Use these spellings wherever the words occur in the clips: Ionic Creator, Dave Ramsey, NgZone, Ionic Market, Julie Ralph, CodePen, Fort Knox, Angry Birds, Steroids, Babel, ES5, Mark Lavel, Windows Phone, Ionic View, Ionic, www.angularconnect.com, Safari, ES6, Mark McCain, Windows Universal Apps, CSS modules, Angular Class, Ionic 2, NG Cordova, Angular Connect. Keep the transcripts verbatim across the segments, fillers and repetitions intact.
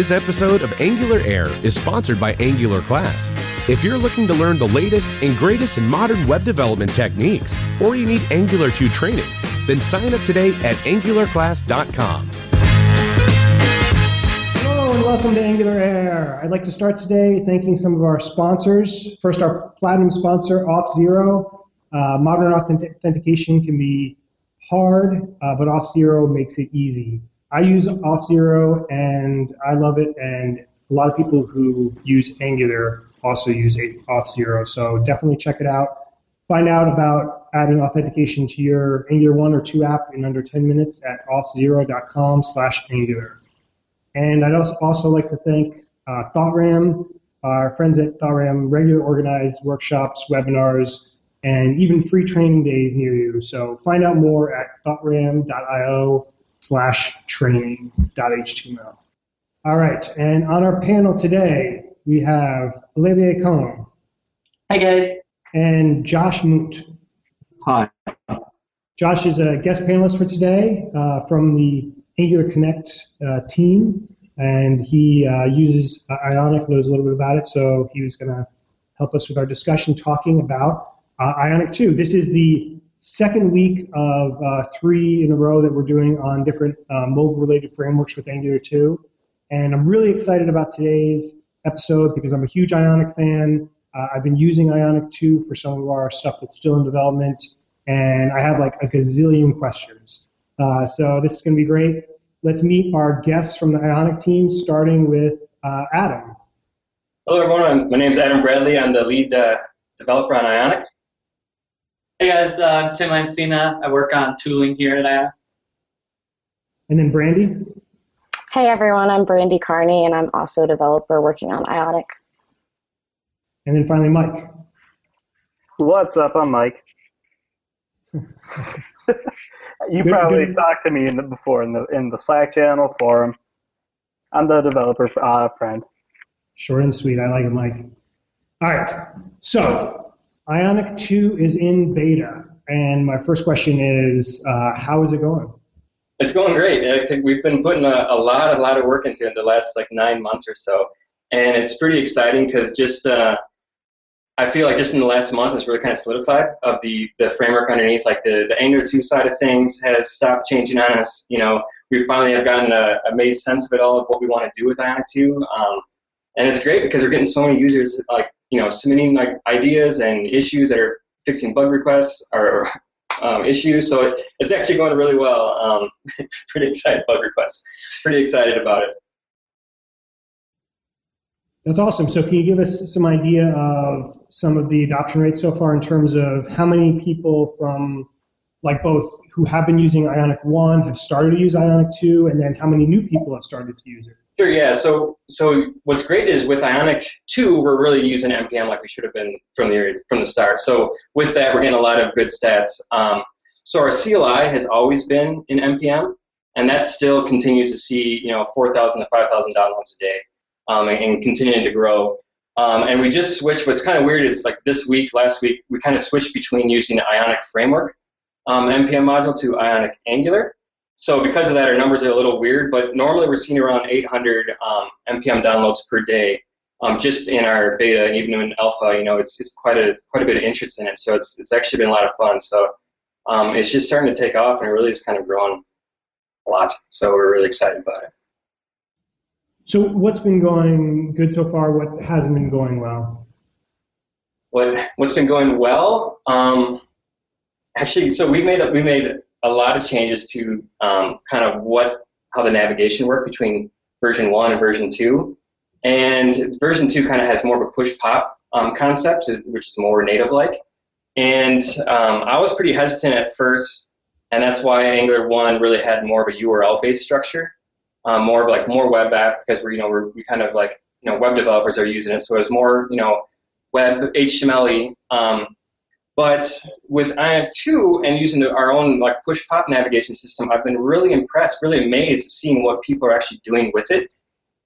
This episode of Angular Air is sponsored by Angular Class. If you're looking to learn the latest and greatest in modern web development techniques, or you need Angular two training, then sign up today at angular class dot com. Hello and welcome to Angular Air. I'd like to start today thanking some of our sponsors. First, our platinum sponsor, Auth zero. Uh, modern authentication can be hard, uh, but Auth zero makes it easy. I use Auth zero and I love it, and a lot of people who use Angular also use Auth zero, so definitely check it out. Find out about adding authentication to your Angular one or two app in under ten minutes at auth zero dot com slash angular. And I'd also, also like to thank uh, ThoughtRam, our friends at ThoughtRam, regularly organize workshops, webinars, and even free training days near you. So find out more at thoughtram dot io slash training dot h t m l. All right, and on our panel today, we have Olivier Cohn. Hi, guys. And Josh Moot. Hi. Josh is a guest panelist for today uh, from the Angular Connect uh, team, and he uh, uses uh, Ionic, knows a little bit about it, so he was going to help us with our discussion talking about uh, Ionic two. This is the second week of uh, three in a row that we're doing on different uh, mobile-related frameworks with Angular two. And I'm really excited about today's episode because I'm a huge Ionic fan. Uh, I've been using Ionic two for some of our stuff that's still in development, and I have like a gazillion questions. Uh, so this is going to be great. Let's meet our guests from the Ionic team, starting with uh, Adam. Hello, everyone. My name's Adam Bradley. I'm the lead uh, developer on Ionic. Hey guys, uh, I'm Tim Lancina. I work on tooling here at Ionic. And then Brandy. Hey everyone, I'm Brandy Carney, and I'm also a developer working on Ionic. And then finally, Mike. What's up? I'm Mike. you good, probably good. talked to me in the, before in the in the Slack channel forum. I'm the developer uh, friend. Short and sweet. I like it, Mike. All right, so Ionic two is in beta, and my first question is, uh, how is it going? It's going great. We've been putting a, a lot, a lot of work into it the last like nine months or so, and it's pretty exciting because just uh, I feel like just in the last month, it's really kind of solidified of the, the framework underneath. Like the, the Angular two side of things has stopped changing on us. You know, we finally have gotten a, a made sense of it all of what we want to do with Ionic two, um, and it's great because we're getting so many users like. You know, submitting like ideas and issues that are fixing bug requests or um, issues. So it, it's actually going really well. Um, pretty excited bug requests. Pretty excited about it. That's awesome. So can you give us some idea of some of the adoption rates so far in terms of how many people from like both who have been using Ionic one have started to use Ionic two, and then how many new people have started to use it? Sure, yeah. So so what's great is with Ionic two, we're really using N P M like we should have been from the from the start. So with that, we're getting a lot of good stats. Um, so our C L I has always been in N P M, and that still continues to see, you know, four thousand to five thousand downloads a day um, and, and continuing to grow. Um, and we just switched. What's kind of weird is like this week, last week, we kind of switched between using the Ionic framework Um, N P M module to Ionic Angular. So because of that, our numbers are a little weird, but normally we're seeing around eight hundred um, N P M downloads per day um, just in our beta, and even in alpha, you know, it's it's quite a quite a bit of interest in it. So it's it's actually been a lot of fun. So um, it's just starting to take off, and it really is kind of growing a lot. So we're really excited about it. So what's been going good so far? What hasn't been going well? What what's been going well? Um, Actually, so we made a, we made a lot of changes to um, kind of what how the navigation worked between version one and version two, and version two kind of has more of a push pop um, concept, which is more native like. And um, I was pretty hesitant at first, and that's why Angular one really had more of a U R L based structure, um, more of like more web app because we're you know we're we kind of like you know web developers are using it, so it was more you know web H T M L-y. Um, But with Ionic two and using the, our own like push-pop navigation system, I've been really impressed, really amazed at seeing what people are actually doing with it.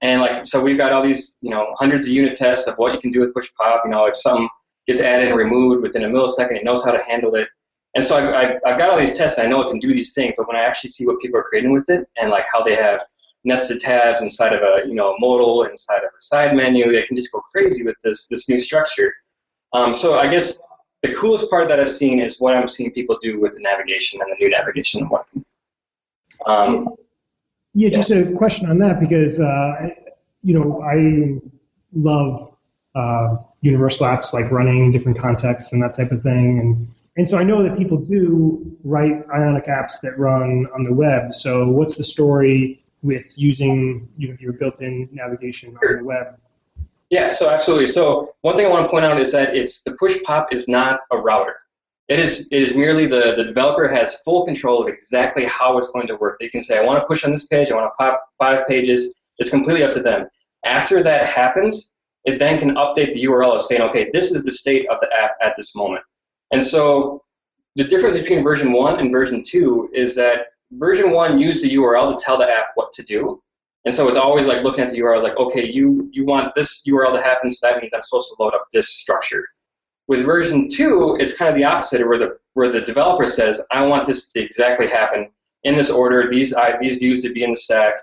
And like, so we've got all these, you know, hundreds of unit tests of what you can do with push-pop. You know, if something gets added and removed within a millisecond, it knows how to handle it. And so I've, I've, I've got all these tests, and I know it can do these things. But when I actually see what people are creating with it and like how they have nested tabs inside of a, you know, modal, inside of a side menu. They can just go crazy with this this new structure. Um, so I guess the coolest part that I've seen is what I'm seeing people do with the navigation and the new navigation. Um, yeah, just yeah. a question on that, because uh, you know, I love uh, universal apps, like running different contexts and that type of thing, and and so I know that people do write Ionic apps that run on the web. So what's the story with using, you know, your built-in navigation on the web? Yeah, so absolutely. So one thing I want to point out is that it's the push-pop is not a router. It is it is merely the, the developer has full control of exactly how it's going to work. They can say, I want to push on this page, I want to pop five pages. It's completely up to them. After that happens, it then can update the U R L of saying, okay, this is the state of the app at this moment. And so the difference between version one and version two is that version one used the U R L to tell the app what to do. And so it's always like looking at the U R L like, okay, you, you want this U R L to happen, so that means I'm supposed to load up this structure. With version two, it's kind of the opposite, where the where the developer says, I want this to exactly happen in this order, these I, these views to be in the stack.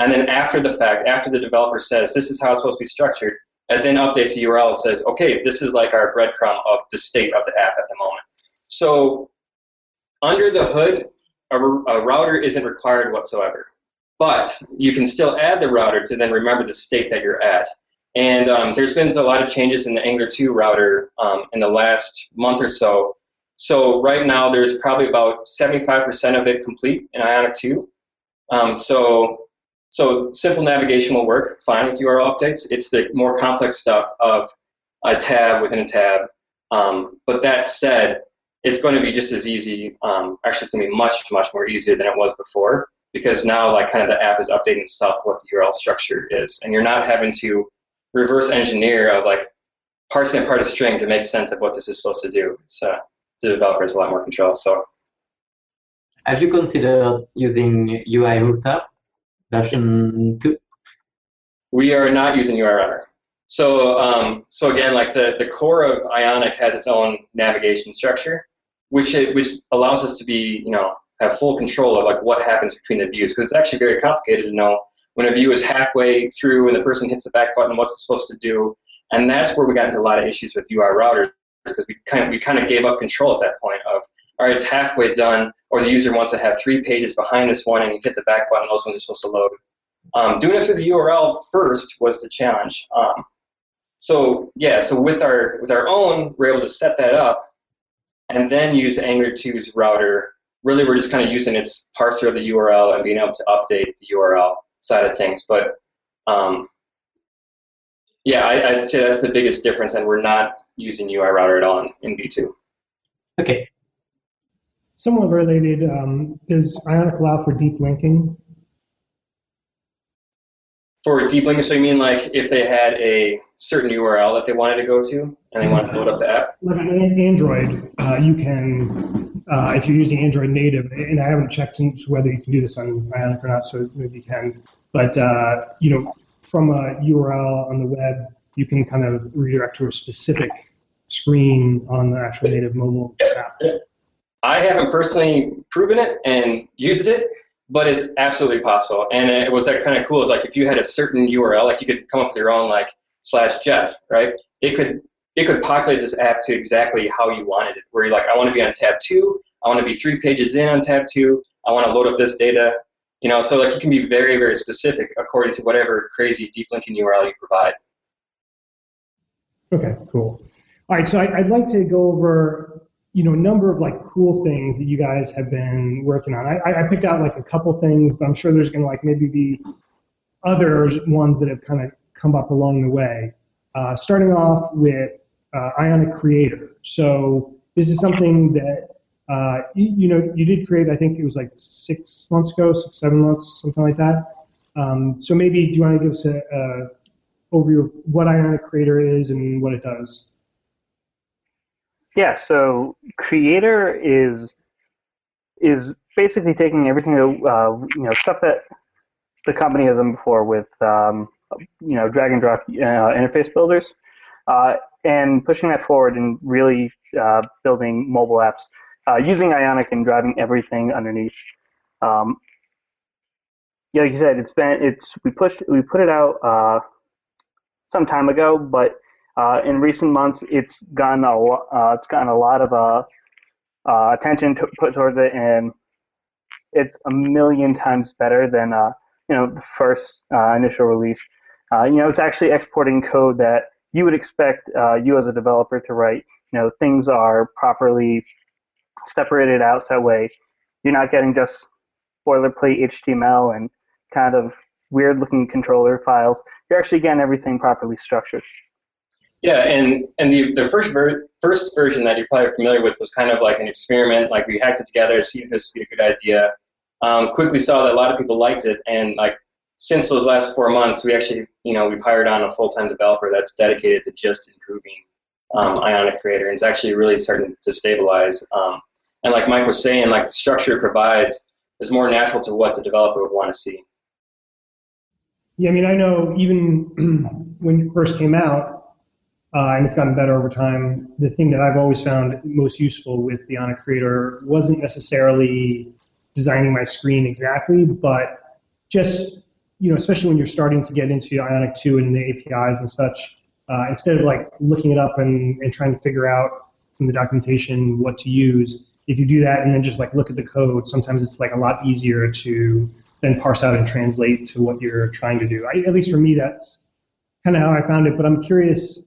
And then after the fact, after the developer says, this is how it's supposed to be structured, it then updates the U R L and says, okay, this is like our breadcrumb of the state of the app at the moment. So under the hood, a, a router isn't required whatsoever. But you can still add the router to then remember the state that you're at. And um, there's been a lot of changes in the Angular two router um, in the last month or so. So right now there's probably about seventy-five percent of it complete in Ionic two. Um, so so simple navigation will work fine with U R L updates. It's the more complex stuff of a tab within a tab. Um, but that said, it's going to be just as easy. Um, actually, it's going to be much, much more easier than it was before, because now like kind of the app is updating itself what the U R L structure is, and you're not having to reverse engineer of like parsing apart a string to make sense of what this is supposed to do. It's uh, the developer has a lot more control. So, have you considered using U I Router version two? We are not using U I Router. So, um, so again, like the, the core of Ionic has its own navigation structure, which it, which allows us to be, you know, have full control of like what happens between the views, because it's actually very complicated to know when a view is halfway through and the person hits the back button, what's it supposed to do? And that's where we got into a lot of issues with U I routers, because we kind of, we kind of gave up control at that point of, all right, it's halfway done, or the user wants to have three pages behind this one and you hit the back button, those ones are supposed to load. Um, doing it through the U R L first was the challenge. Um, so yeah, so with our with our own, we're able to set that up and then use Angular two's router. Really, we're just kind of using its parser of the U R L and being able to update the U R L side of things. But um, yeah, I, I'd say that's the biggest difference, and we're not using U I Router at all in, in V two. Okay. Somewhat related, um, does Ionic allow for deep linking? For deep linking, so you mean like if they had a certain U R L that they wanted to go to and they wanted to load up the app? Like on Android, uh, you can. Uh, if you're using Android Native, and I haven't checked whether you can do this on Ionic or not, so maybe you can. But uh, you know, from a U R L on the web, you can kind of redirect to a specific screen on the actual native mobile app. I haven't personally proven it and used it, but it's absolutely possible. And it was that kind of cool. It's like if you had a certain U R L, like you could come up with your own like slash Jeff, right? It could. It could populate this app to exactly how you wanted it, where you're like, I want to be on tab two, I want to be three pages in on tab two, I want to load up this data, you know, so like you can be very, very specific according to whatever crazy deep linking U R L you provide. Okay, cool. All right, so I'd like to go over, you know, a number of like cool things that you guys have been working on. I, I picked out like a couple things, but I'm sure there's going to like maybe be other ones that have kind of come up along the way. Uh, starting off with uh, Ionic Creator. So this is something that, uh, you, you know, you did create, I think it was like six months ago, six, seven months, something like that. Um, so maybe do you want to give us an overview of what Ionic Creator is and what it does? Yeah, so Creator is is basically taking everything, that, uh, you know, stuff that the company has done before with, um, you know, drag and drop uh, interface builders, uh, and pushing that forward and really uh, building mobile apps uh, using Ionic and driving everything underneath. Um, yeah, like you said, it's been it's we pushed we put it out uh, some time ago, but uh, in recent months it's gotten a lo uh, it's gotten a lot of uh, uh, attention to put towards it, and it's a million times better than uh, you know the first uh, initial release. Uh, you know, it's actually exporting code that you would expect uh, you as a developer to write. You know, things are properly separated out, so that way you're not getting just boilerplate H T M L and kind of weird-looking controller files. You're actually getting everything properly structured. Yeah, and and the the first ver first version that you're probably familiar with was kind of like an experiment. Like we hacked it together to see if this would be a good idea. Um, quickly saw that a lot of people liked it, and like since those last four months, we actually you know we've hired on a full-time developer that's dedicated to just improving um, Ionic Creator, and it's actually really starting to stabilize. Um, and like Mike was saying, like the structure it provides is more natural to what the developer would want to see. Yeah, I mean, I know even when it first came out. Uh, and it's gotten better over time. The thing that I've always found most useful with the Ionic Creator wasn't necessarily designing my screen exactly, but just, you know, especially when you're starting to get into Ionic two and the A P Is and such, uh, instead of like looking it up and, and trying to figure out from the documentation what to use, if you do that and then just like look at the code, sometimes it's like a lot easier to then parse out and translate to what you're trying to do. I, at least for me, that's kind of how I found it, but I'm curious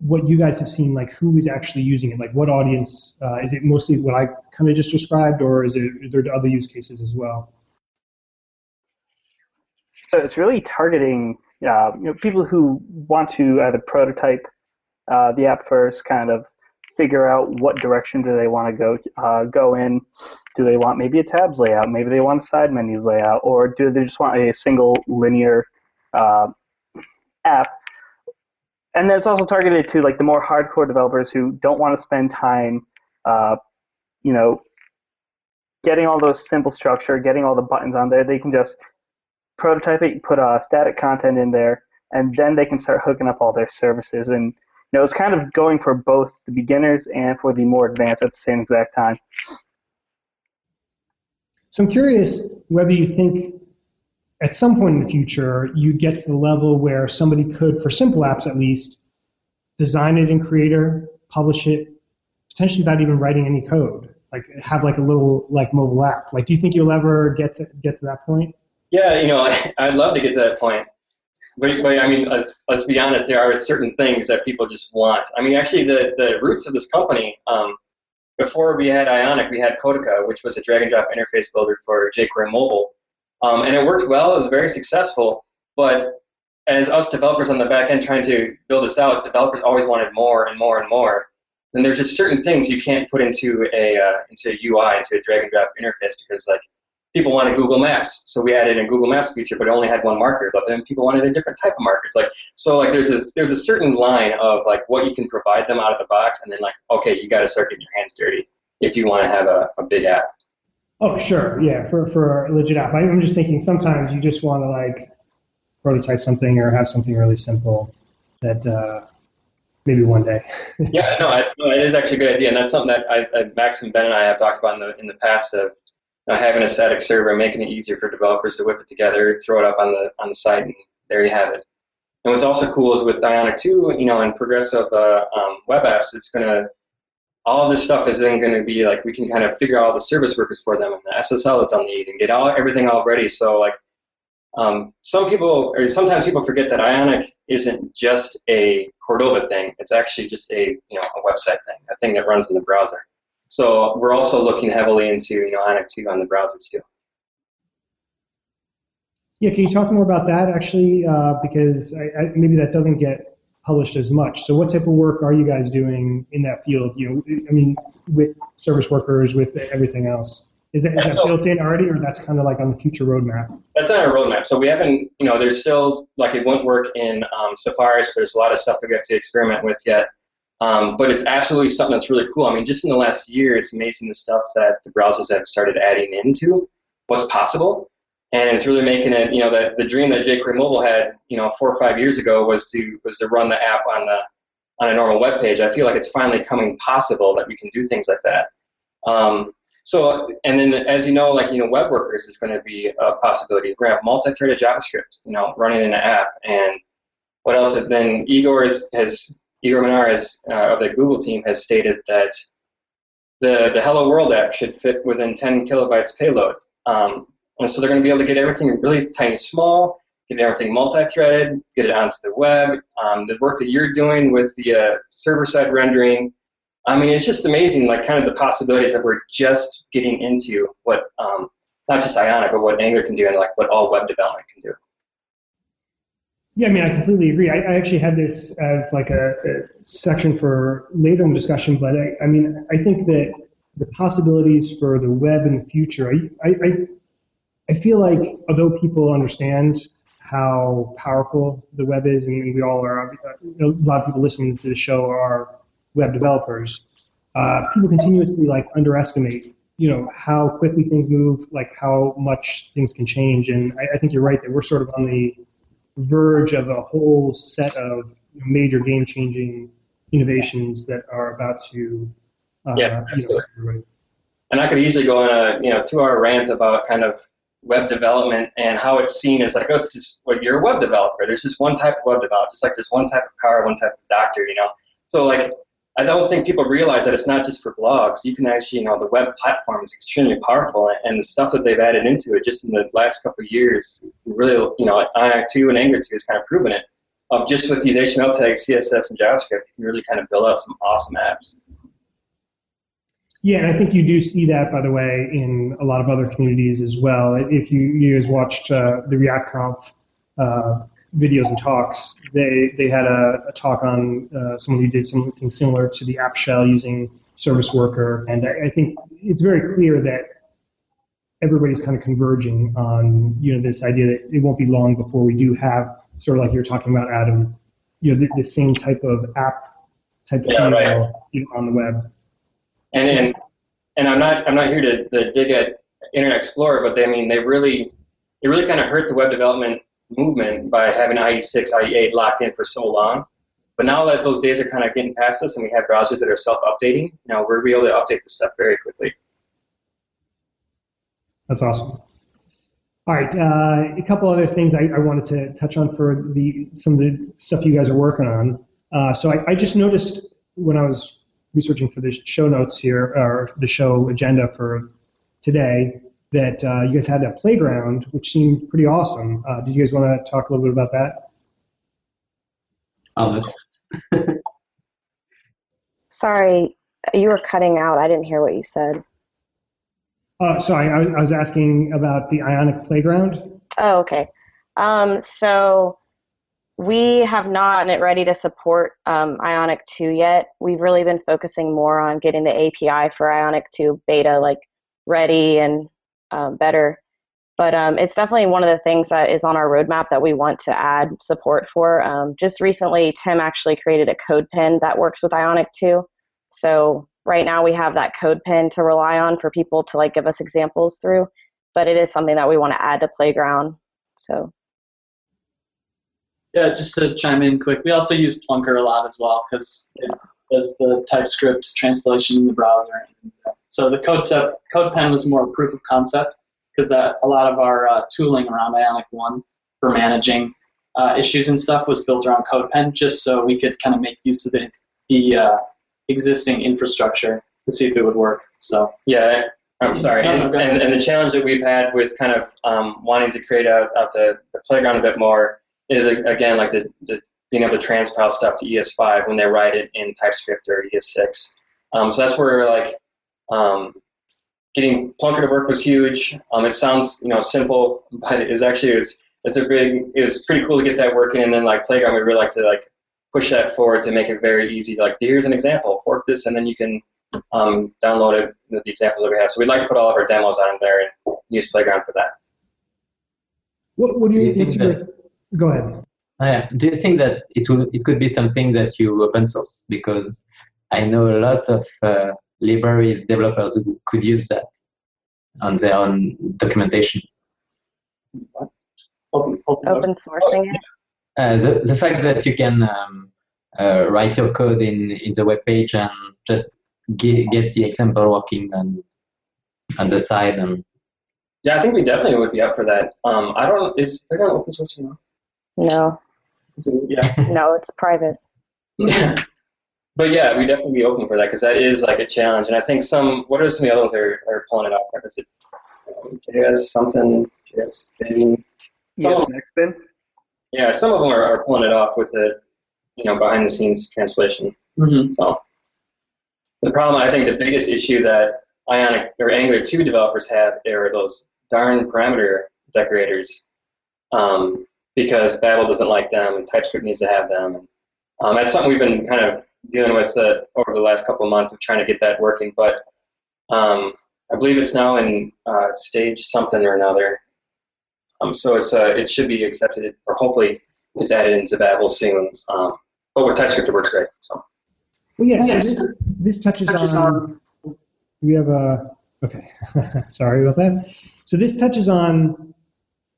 what you guys have seen, like who is actually using it, like what audience, uh, is it mostly what I kind of just described, or is it, are there other use cases as well? So it's really targeting uh, you know, people who want to either prototype uh, the app first, kind of figure out what direction do they want to go, uh, go in, do they want maybe a tabs layout, maybe they want a side menus layout, or do they just want a single linear uh, app. And then it's also targeted to like the more hardcore developers who don't want to spend time, uh, you know, getting all those simple structure, getting all the buttons on there. They can just prototype it, put uh, static content in there, and then they can start hooking up all their services. And you know, it's kind of going for both the beginners and for the more advanced at the same exact time. So I'm curious whether you think at some point in the future, you get to the level where somebody could, for simple apps at least, design it in Creator, publish it, potentially without even writing any code, like have like a little like mobile app. Like, do you think you'll ever get to get to that point? Yeah, you know, I, I'd love to get to that point. But, but I mean, let's let's be honest. There are certain things that people just want. I mean, actually, the the roots of this company. Um, before we had Ionic, we had Codica, which was a drag and drop interface builder for jQuery Mobile. Um, and it worked well. It was very successful. But as us developers on the back end trying to build this out, developers always wanted more and more and more. And there's just certain things you can't put into a uh, into a U I, into a drag and drop interface, because like people wanted Google Maps, so we added a Google Maps feature, but it only had one marker. But then people wanted a different type of markers. Like so, like there's this there's a certain line of like what you can provide them out of the box, and then like okay, you got to start getting your hands dirty if you want to have a, a big app. Oh, sure, yeah, for, for a legit app. I'm just thinking sometimes you just want to, like, prototype something or have something really simple that uh, maybe one day. Yeah, no, I, no, it is actually a good idea, and that's something that I, I, Max and Ben and I have talked about in the, in the past, of you know, having a static server, making it easier for developers to whip it together, throw it up on the on the site, and there you have it. And what's also cool is with Ionic two, you know, and progressive uh, um, web apps, it's going to, all this stuff is then going to be like we can kind of figure out all the service workers for them and the S S L that they'll need and get all everything all ready. So like um, some people or sometimes people forget that Ionic isn't just a Cordova thing. It's actually just a you know a website thing, a thing that runs in the browser. So we're also looking heavily into you know Ionic two on the browser too. Yeah, can you talk more about that actually? Uh, because I, I, maybe that doesn't get published as much. So what type of work are you guys doing in that field? You know, I mean, with service workers, with everything else. Is that, is that so, built in already, or that's kind of like on the future roadmap? That's not a roadmap. So we haven't, you know, there's still, like it won't work in um, Safari, so there's a lot of stuff that we have to experiment with yet. Um, but it's absolutely something that's really cool. I mean, just in the last year, it's amazing the stuff that the browsers have started adding into what's possible. And it's really making it, you know, the, the dream that jQuery Mobile had, you know, four or five years ago was to was to run the app on the on a normal web page. I feel like it's finally coming possible that we can do things like that. Um, So, and then as you know, like, you know, web workers is going to be a possibility. We're going to have multi-threaded JavaScript, you know, running in an app. And what else? Then Igor is, has, Igor Menares uh, of the Google team has stated that the, the Hello World app should fit within ten kilobytes payload. Um, and so they're going to be able to get everything really tiny small, get everything multi-threaded, get it onto the web. Um, the work that you're doing with the uh, server-side rendering, I mean, it's just amazing, like, kind of the possibilities that we're just getting into, what, um, not just Ionic, but what Angular can do and, like, what all web development can do. Yeah, I mean, I completely agree. I, I actually had this as, like, a, a section for later in the discussion, but, I, I mean, I think that the possibilities for the web in the future, I, I, I feel like, although people understand how powerful the web is, and we all are, a lot of people listening to the show are web developers, uh, people continuously like underestimate, you know, how quickly things move, like how much things can change. And I, I think you're right that we're sort of on the verge of a whole set of major game-changing innovations that are about to. Uh, yeah, absolutely. You know, right. And I could easily go on a you know two-hour rant about kind of web development and how it's seen as like, oh, it's just well, you're a web developer. There's just one type of web developer, just like there's one type of car, one type of doctor, you know. So like. I don't think people realize that it's not just for blogs. You can actually, you know, the web platform is extremely powerful, and the stuff that they've added into it just in the last couple of years, really, you know, Ionic two and Angular two has kind of proven it. Um, just with these H T M L tags, C S S, and JavaScript, you can really kind of build out some awesome apps. Yeah, and I think you do see that, by the way, in a lot of other communities as well. If you, you guys watched uh, the React Conf uh, videos and talks, they they had a, a talk on uh, someone who did something similar to the app shell using Service Worker, and I, I think it's very clear that everybody's kind of converging on, you know, this idea that it won't be long before we do have, sort of like you were talking about, Adam, you know, the, the same type of app type of yeah, right. you know, on the web. And and, and I'm not I'm not here to, to dig at Internet Explorer, but they, I mean they really they really kind of hurt the web development movement by having I E six, I E eight locked in for so long. But now that those days are kind of getting past us and we have browsers that are self-updating, you know, we're able to update this stuff very quickly. That's awesome. All right, uh, a couple other things I, I wanted to touch on for the some of the stuff you guys are working on. Uh, so I, I just noticed when I was researching for the show notes here, or the show agenda for today, that uh, you guys had that playground, which seemed pretty awesome. Uh, did you guys want to talk a little bit about that? I'll let Sorry, you were cutting out. I didn't hear what you said. Oh, sorry. I, I was asking about the Ionic playground. Oh, okay. Um, so we have not gotten it ready to support um, Ionic two yet. We've really been focusing more on getting the A P I for Ionic two beta like ready and Um, better, but um, it's definitely one of the things that is on our roadmap that we want to add support for. Um, just recently, Tim actually created a CodePen that works with Ionic two, so right now we have that CodePen to rely on for people to like give us examples through, but it is something that we want to add to Playground. So yeah, just to chime in quick, we also use Plunker a lot as well because it does the TypeScript translation in the browser. So the CodePen code was more proof of concept because a lot of our uh, tooling around Ionic one for managing uh, issues and stuff was built around CodePen just so we could kind of make use of the, the uh, existing infrastructure to see if it would work. So yeah, I'm sorry. No, no, go ahead. And, and the challenge that we've had with kind of um, wanting to create out, out the, the playground a bit more is, again, like the, the being able to transpile stuff to E S five when they write it in TypeScript or E S six. Um, so that's where, like, Um, getting Plunker to work was huge. Um, it sounds, you know, simple, but it is actually it was, it's a big. It was pretty cool to get that working, and then like Playground, we really like to like push that forward to make it very easy. Like here's an example, fork this, and then you can um, download it with the examples that we have. So we'd like to put all of our demos on there and use Playground for that. What, what do, do you think? That, go ahead. Uh, do you think that it will? It could be something that you open source, because I know a lot of. Uh, libraries, developers who could use that on their own documentation. Open, open, open sourcing it? Uh, the, the fact that you can um, uh, write your code in, in the web page and just ge- get the example working on and decide. And yeah, I think we definitely would be up for that. Um, I don't. Is they're not open source or not? No. Yeah. No, it's private. Yeah. But yeah, we definitely be open for that because that is like a challenge. And I think some. What are some of the other ones that are, are pulling it off? Is it um, J S something? J S bin. E S six bin. Yeah, some of them are, are pulling it off with the, you know, behind the scenes translation. Mm-hmm. So the problem, I think, the biggest issue that Ionic or Angular two developers have are those darn parameter decorators, um, because Babel doesn't like them and TypeScript needs to have them. Um, that's something we've been kind of dealing with uh, over the last couple of months of trying to get that working. But um, I believe it's now in uh, stage something or another. Um, so it's uh, it should be accepted, or hopefully it's added into Babel soon. Um, but with TypeScript, it works great. So. Well, yeah, yes. so this, this touches, touches on, on. We have a. Okay. Sorry about that. So this touches on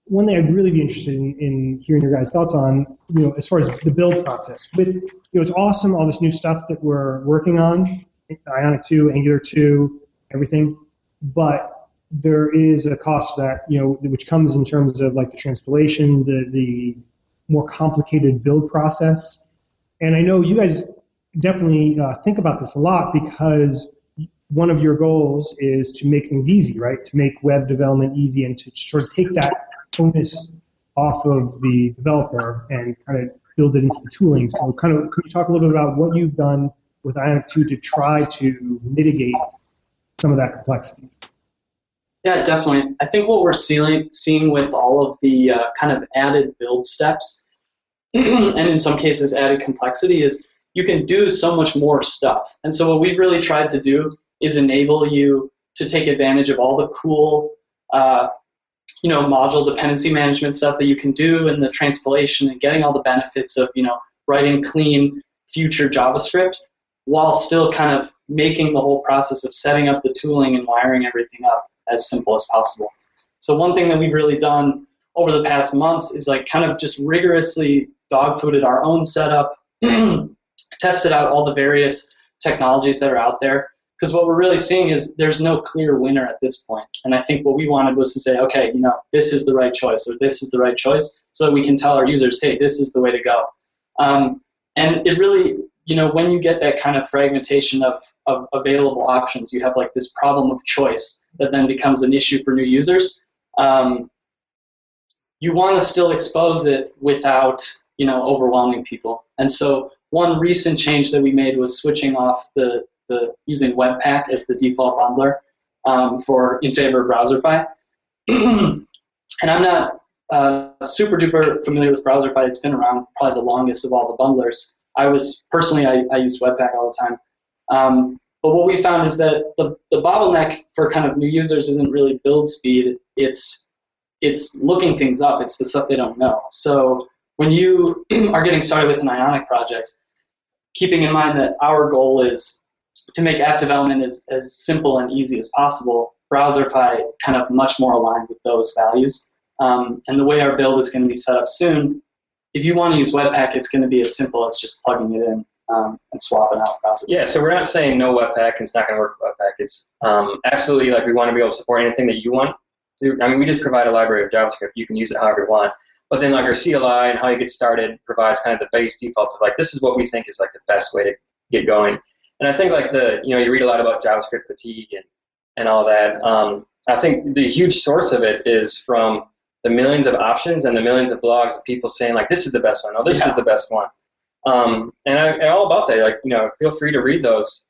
one thing I'd really be interested in, in hearing your guys' thoughts on. You know, as far as the build process. But you know, it's awesome all this new stuff that we're working on, Ionic two, Angular two, everything. But there is a cost that you know, which comes in terms of like the transpilation, the the more complicated build process. And I know you guys definitely uh, think about this a lot because one of your goals is to make things easy, right? To make web development easy and to sort of take that onus off of the developer and kind of build it into the tooling. So kind of could you talk a little bit about what you've done with Ionic two to try to mitigate some of that complexity? Yeah, definitely. I think what we're seeing, seeing with all of the uh, kind of added build steps and in some cases added complexity is you can do so much more stuff. And so what we've really tried to do is enable you to take advantage of all the cool, uh, you know, module dependency management stuff that you can do and the transpilation and getting all the benefits of, you know, writing clean future JavaScript while still kind of making the whole process of setting up the tooling and wiring everything up as simple as possible. So one thing that we've really done over the past months is like kind of just rigorously dog-fooded our own setup, tested out all the various technologies that are out there, because what we're really seeing is there's no clear winner at this point. And I think what we wanted was to say, okay, you know, this is the right choice or this is the right choice, so that we can tell our users, hey, this is the way to go. Um, and it really, you know, when you get that kind of fragmentation of, of available options, you have like this problem of choice that then becomes an issue for new users. Um, you want to still expose it without, you know, overwhelming people. And so one recent change that we made was switching off the, the using Webpack as the default bundler um, for in favor of Browserify. And I'm not uh, super duper familiar with Browserify. It's been around probably the longest of all the bundlers. I was personally I, I use Webpack all the time. Um, but what we found is that the, the bottleneck for kind of new users isn't really build speed. It's it's looking things up. It's the stuff they don't know. So when you are getting started with an Ionic project, keeping in mind that our goal is to make app development as, as simple and easy as possible, Browserify kind of much more aligned with those values. Um, and the way our build is going to be set up soon, if you want to use Webpack, it's going to be as simple as just plugging it in um, and swapping out Browserify. Yeah, so we're not saying no Webpack, it's not going to work with Webpack. It's um, absolutely like we want to be able to support anything that you want to. I mean, we just provide a library of JavaScript. You can use it however you want. But then like our C L I and how you get started provides kind of the base defaults of like, this is what we think is like the best way to get going. And I think like the, you know, you read a lot about JavaScript fatigue and, and all that. Um, I think the huge source of it is from the millions of options and the millions of blogs of people saying like, this is the best one. Oh, this yeah. is the best one. Um, and I, I'm all about that. Like, you know, feel free to read those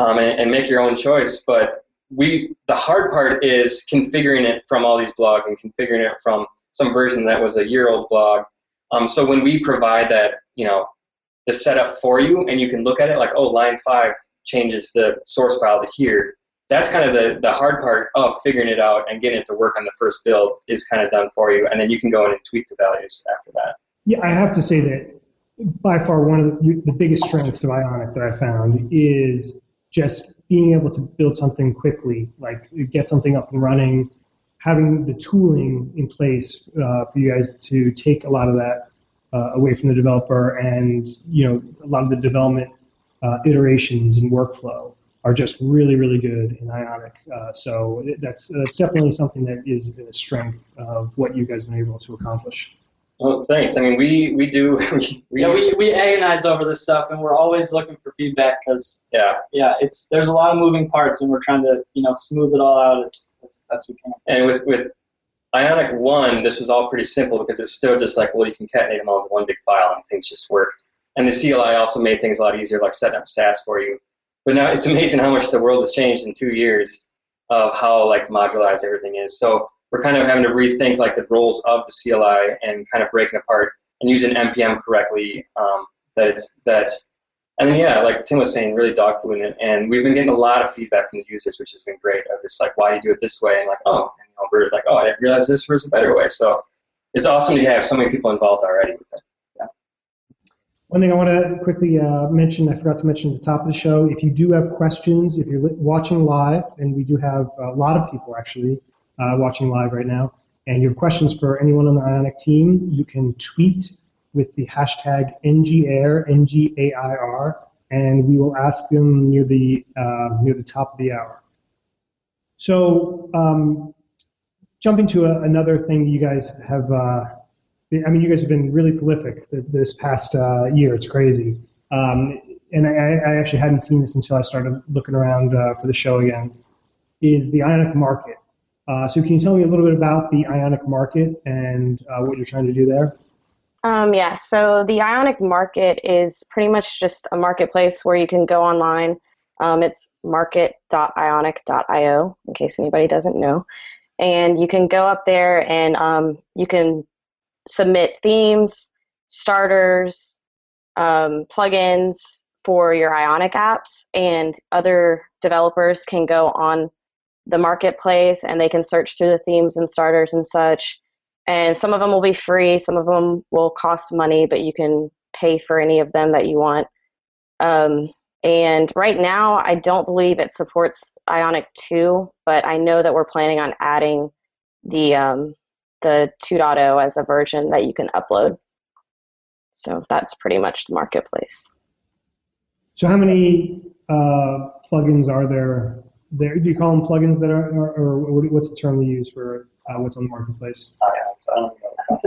um, and, and make your own choice. But we, the hard part is configuring it from all these blogs and configuring it from some version that was a year-old blog. Um, so when we provide that, you know, the setup for you, and you can look at it like, oh, line five changes the source file to here, that's kind of the, the hard part of figuring it out and getting it to work on the first build is kind of done for you, and then you can go in and tweak the values after that. Yeah, I have to say that by far one of the, the biggest strengths of Ionic that I found is just being able to build something quickly, like get something up and running, having the tooling in place uh, for you guys to take a lot of that uh, away from the developer and, you know, a lot of the development uh, iterations and workflow. are just really, really good in Ionic. Uh, so that's that's definitely something that is a strength of what you guys have been able to accomplish. Well, thanks. I mean, we, we do. We, we, yeah, we, we agonize over this stuff, and we're always looking for feedback because, yeah, yeah, it's there's a lot of moving parts, and we're trying to, you know, smooth it all out as, as best we can. And with, with Ionic one, this was all pretty simple because it's still just like, well, you concatenate them all into one big file, and things just work. And the C L I also made things a lot easier, like setting up SASS for you. But now it's amazing how much the world has changed in two years of how, like, modularized everything is. So we're kind of having to rethink like the roles of the C L I and kind of breaking apart and using N P M correctly. Um, that it's that, and then yeah, like Tim was saying, really dog food it. And we've been getting a lot of feedback from the users, which has been great. Of just like, why do you do it this way? And like, oh, and you know, we're like, oh, I didn't realize this was a better way. So it's awesome to have so many people involved already with it. Yeah. One thing I want to quickly uh, mention, I forgot to mention at the top of the show. If you do have questions, if you're watching live, and we do have a lot of people actually. Uh, watching live right now, and you have questions for anyone on the Ionic team, you can tweet with the hashtag N G A I R, N G A I R, and we will ask them near the uh, near the top of the hour. So um, jumping to a, another thing you guys have, uh, I mean, you guys have been really prolific this past uh, year. It's crazy. Um, and I, I actually hadn't seen this until I started looking around uh, for the show again, is the Ionic Market. Uh, so can you tell me a little bit about the Ionic Market and uh, what you're trying to do there? Um, yeah, so the Ionic Market is pretty much just a marketplace where you can go online. Um, it's market dot ionic dot io, in case anybody doesn't know. And you can go up there and um, you can submit themes, starters, um, plugins for your Ionic apps, and other developers can go on the marketplace, and they can search through the themes and starters and such. And some of them will be free, some of them will cost money, but you can pay for any of them that you want. Um, and right now, I don't believe it supports Ionic two, but I know that we're planning on adding the um, the two point oh as a version that you can upload. So that's pretty much the marketplace. So how many uh, plugins are there? There, do you call them plugins that are, or, or what's the term they use for uh, what's on the marketplace? Oh, yeah, so I don't know. I think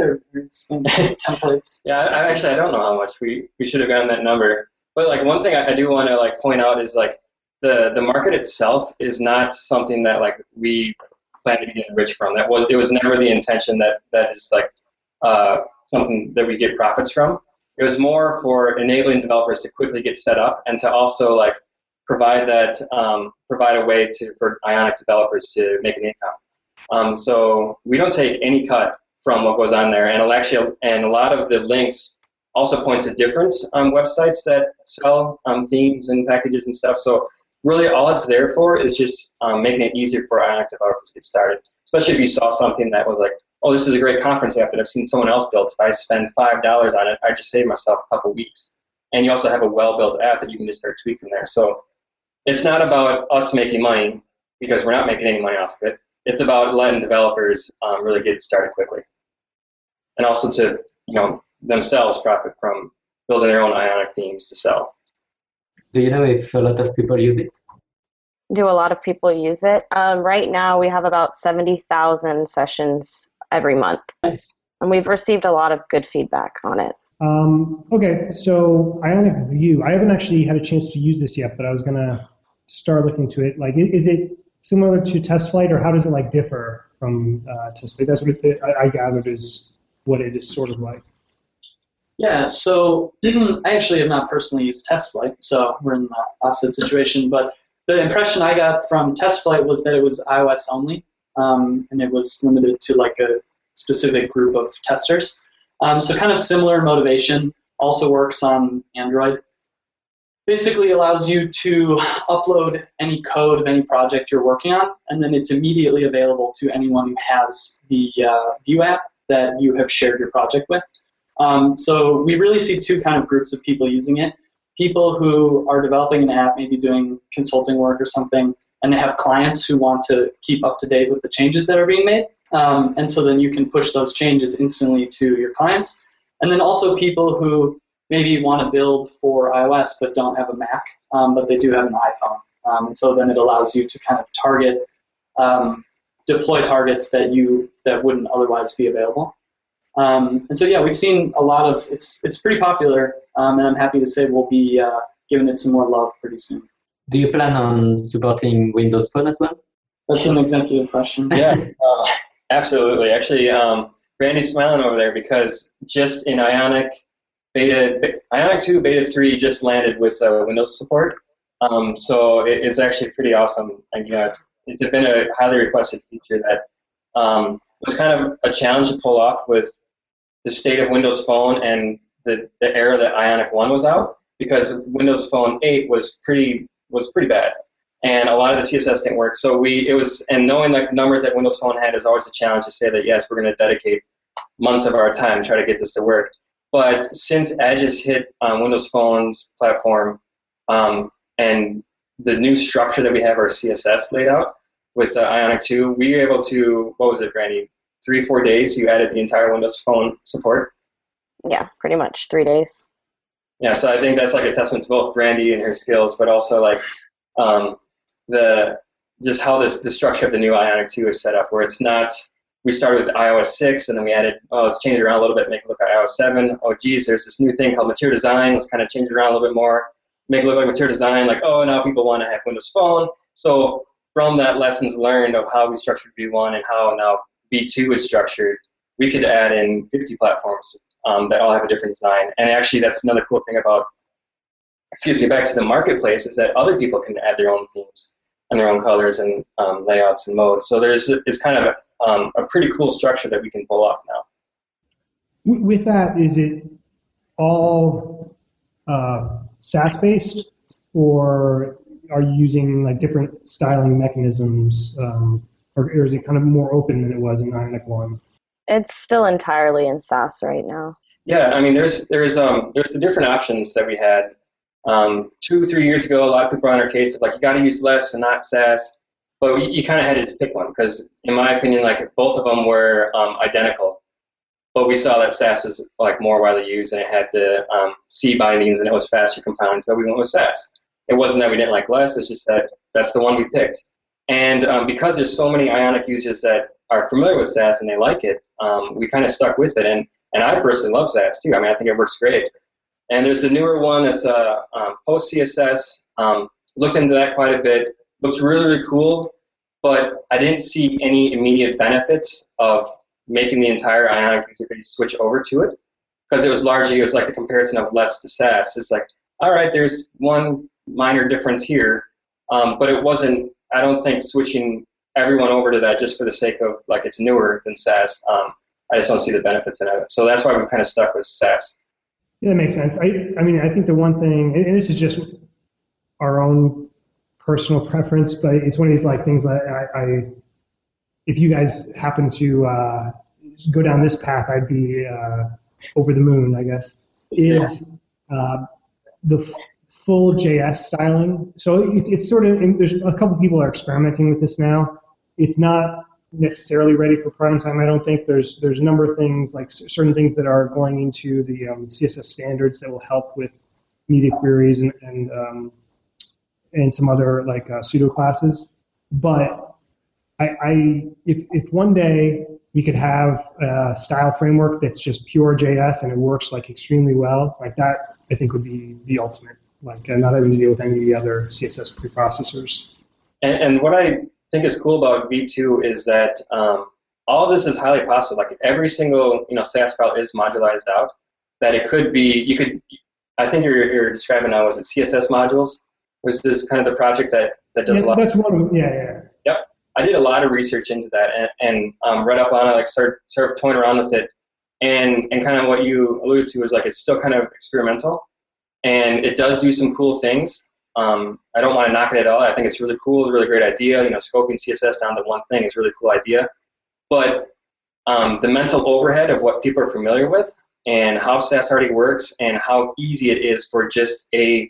they're templates. Yeah, I, actually, I don't know how much we, we should have gotten that number. But like one thing I, I do want to like point out is like the, the market itself is not something that like we plan to get rich from. That was it was never the intention that that is like uh, something that we get profits from. It was more for enabling developers to quickly get set up and to also like. Provide that um, provide a way to for Ionic developers to make an income. Um, so we don't take any cut from what goes on there, and it'll actually and a lot of the links also point to different um, websites that sell um, themes and packages and stuff. So really, all it's there for is just um, making it easier for Ionic developers to get started. Especially if you saw something that was like, oh, this is a great conference app that I've seen someone else build. If I spend five dollars on it, I just saved myself a couple weeks. And you also have a well-built app that you can just start tweaking there. So it's not about us making money, because we're not making any money off of it. It's about letting developers um, really get started quickly. And also to, you know, themselves profit from building their own Ionic themes to sell. Do you know if a lot of people use it? Do a lot of people use it? Um, right now we have about seventy thousand sessions every month. Nice. And we've received a lot of good feedback on it. Um, okay, so Ionic View. I haven't actually had a chance to use this yet, but I was going to start looking to it. Like, is it similar to TestFlight, or how does it like differ from uh, TestFlight? That's what it, I, I gathered is what it is sort of like. Yeah. So I actually have not personally used TestFlight, so we're in the opposite situation. But the impression I got from TestFlight was that it was iOS only, um, and it was limited to like a specific group of testers. Um, so kind of similar motivation, also works on Android. Basically allows you to upload any code of any project you're working on, and then it's immediately available to anyone who has the uh, View app that you have shared your project with. Um, so we really see two kind of groups of people using it. People who are developing an app, maybe doing consulting work or something, and they have clients who want to keep up to date with the changes that are being made. Um, and so then you can push those changes instantly to your clients. And then also people who maybe want to build for iOS but don't have a Mac, um, but they do have an iPhone. Um, and so then it allows you to kind of target, um, deploy targets that you that wouldn't otherwise be available. Um, and so yeah, we've seen a lot of, it's it's pretty popular, um, and I'm happy to say we'll be uh, giving it some more love pretty soon. Do you plan on supporting Windows Phone as well? That's an executive question. Yeah, uh, absolutely. Actually, um, Randy's smiling over there because just in Ionic Beta, Ionic two Beta three just landed with uh, Windows support. Um, so it, it's actually pretty awesome, and you know, it's, it's been a highly requested feature that um, was kind of a challenge to pull off with the state of Windows Phone and the, the era that Ionic one was out, because Windows Phone eight was pretty was pretty bad, and a lot of the C S S didn't work. So we it was and knowing like the numbers that Windows Phone had is always a challenge to say that yes, we're going to dedicate months of our time to try to get this to work. But since Edge has hit um, Windows Phone's platform, um, and the new structure that we have our C S S laid out with uh, Ionic two, we were able to, what was it, Brandy, three, four days, you added the entire Windows Phone support? Yeah, pretty much, three days. Yeah, so I think that's like a testament to both Brandy and her skills, but also like um, the just how this the structure of the new Ionic two is set up, where it's not, we started with iOS six, and then we added, oh, let's change it around a little bit, make it look like iOS seven. Oh, geez, there's this new thing called Material Design. Let's kind of change it around a little bit more. Make it look like Material Design, like, oh, now people want to have Windows Phone. So from that lessons learned of how we structured V one and how now V two is structured, we could add in fifty platforms um, that all have a different design. And actually, that's another cool thing about, excuse me, back to the marketplace, is that other people can add their own themes and their own colors and um, layouts and modes. So there's it's kind of a, um, a pretty cool structure that we can pull off now. With that, is it all uh, SASS based, or are you using like different styling mechanisms, um, or, or is it kind of more open than it was in Ionic one? It's still entirely in SASS right now. Yeah, I mean, there's there's um there's the different options that we had um, two three years ago. A lot of people were on our case of like you got to use less and not SASS, but you, you kind of had to pick one because in my opinion, like if both of them were um, identical. But we saw that SASS was like more widely used, and it had the um, C bindings, and it was faster compounds, so we went with SASS. It wasn't that we didn't like less; it's just that that's the one we picked. And um, because there's so many Ionic users that are familiar with SASS and they like it, um, we kind of stuck with it. And and I personally love SASS too. I mean, I think it works great. And there's the newer one that's uh, um, post C S S. Um, looked into that quite a bit. Looks really really cool, but I didn't see any immediate benefits of making the entire Ionic activity switch over to it, because it was largely, it was like the comparison of less to SASS. It's like, all right, there's one minor difference here, um, but it wasn't, I don't think switching everyone over to that just for the sake of, like, it's newer than SASS, um, I just don't see the benefits in it. So that's why we're kind of stuck with SASS. Yeah, that makes sense. I, I mean, I think the one thing, and this is just our own personal preference, but it's one of these, like, things that I, I if you guys happen to uh, go down this path, I'd be uh, over the moon, I guess, is uh, the f full J S styling. So it's, it's sort of, there's a couple people are experimenting with this now. It's not necessarily ready for prime time, I don't think. There's, there's a number of things, like certain things that are going into the um, C S S standards that will help with media queries and, and, um, and some other like uh, pseudo classes. But I, I if if one day you could have a style framework that's just pure J S and it works like extremely well, like that, I think would be the ultimate. Like uh, not having to deal with any of the other C S S preprocessors. And, and what I think is cool about V two is that um, all this is highly possible. Like every single you know SASS file is modularized out. That it could be you could. I think you're you're describing now, was it C S S modules? Was this kind of the project that that does yes, a lot? That's one. Yeah, yeah. Yep. I did a lot of research into that and, and um, read up on it, like started start toying around with it, and and kind of what you alluded to is like it's still kind of experimental, and it does do some cool things. Um, I don't want to knock it at all. I think it's really cool, really great idea. You know, scoping C S S down to one thing is a really cool idea, but um, the mental overhead of what people are familiar with and how SASS already works and how easy it is for just a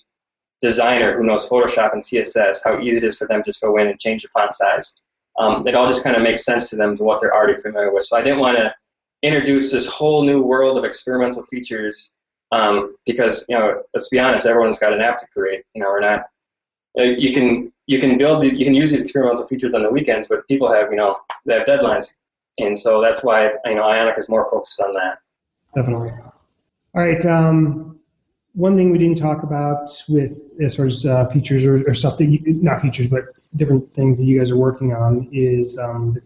designer who knows Photoshop and C S S, how easy it is for them to just go in and change the font size. Um, it all just kind of makes sense to them to what they're already familiar with. So I didn't want to introduce this whole new world of experimental features um, because, you know, let's be honest, everyone's got an app to create. You know, we're not, you can you can build, you can use these experimental features on the weekends, but people have, you know, they have deadlines. And so that's why, you know, Ionic is more focused on that. Definitely. All right. Um, one thing we didn't talk about with as far as uh, features or, or stuff that you, not features, but different things that you guys are working on is um, the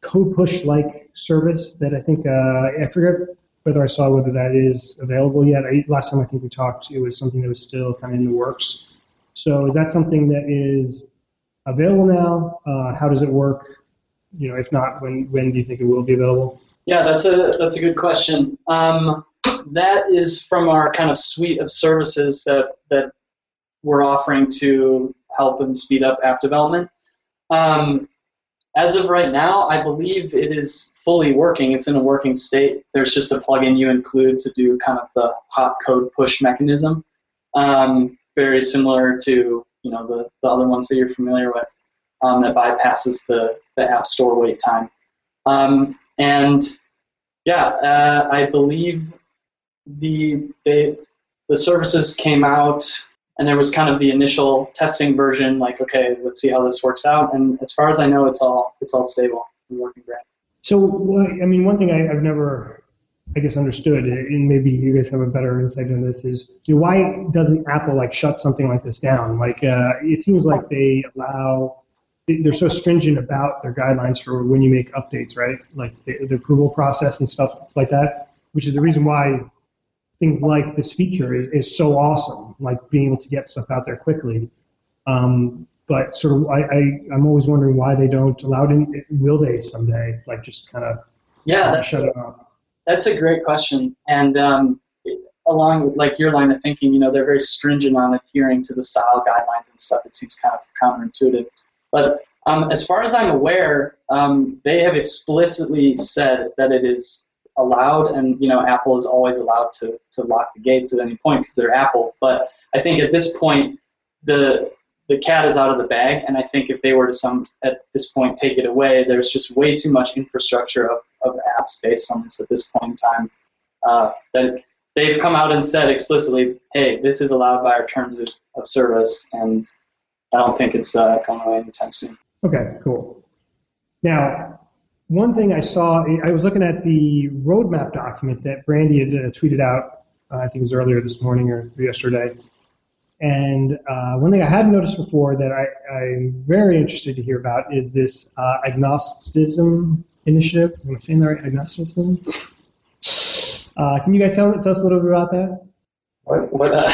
code push-like service that I think, uh, I forget whether I saw whether that is available yet. I, last time I think we talked, it was something that was still kind of in the works. So is that something that is available now? Uh, how does it work? You know, if not, when when do you think it will be available? Yeah, that's a that's a good question. Um, that is from our kind of suite of services that that we're offering to help and speed up app development. Um, as of right now, I believe it is fully working. It's in a working state. There's just a plugin you include to do kind of the hot code push mechanism. Um, very similar to, you know, the, the other ones that you're familiar with, um, that bypasses the, the App Store wait time. Um, and, yeah, uh, I believe the, they, the services came out, and there was kind of the initial testing version, like, okay, let's see how this works out. And as far as I know, it's all it's all stable and working great. So, I mean, one thing I, I've never... I guess understood, and maybe you guys have a better insight into this, is you know, why doesn't Apple like shut something like this down? Like uh, it seems like they allow, they're so stringent about their guidelines for when you make updates, right? Like the, the approval process and stuff like that, which is the reason why things like this feature is, is so awesome, like being able to get stuff out there quickly. Um, but sort of, I, I, I'm always wondering why they don't allow it in. Will they someday, like just kind of yeah, shut it up? That's a great question, and um, along with like your line of thinking, you know, they're very stringent on adhering to the style guidelines and stuff. It seems kind of counterintuitive, but um, as far as I'm aware, um, they have explicitly said that it is allowed, and you know, Apple is always allowed to to lock the gates at any point because they're Apple. But I think at this point, the the cat is out of the bag, and I think if they were to some at this point take it away, there's just way too much infrastructure of, of apps based on this at this point in time. Uh, that they've come out and said explicitly, hey, this is allowed by our terms of, of service, and I don't think it's uh, going away anytime soon. Okay, cool. Now, one thing I saw, I was looking at the roadmap document that Brandy had uh, tweeted out, uh, I think it was earlier this morning or yesterday. And uh, one thing I hadn't noticed before that I, I'm very interested to hear about is this uh, agnosticism initiative. Am I saying that right? Agnosticism? Uh, can you guys tell, tell us a little bit about that? What? what uh,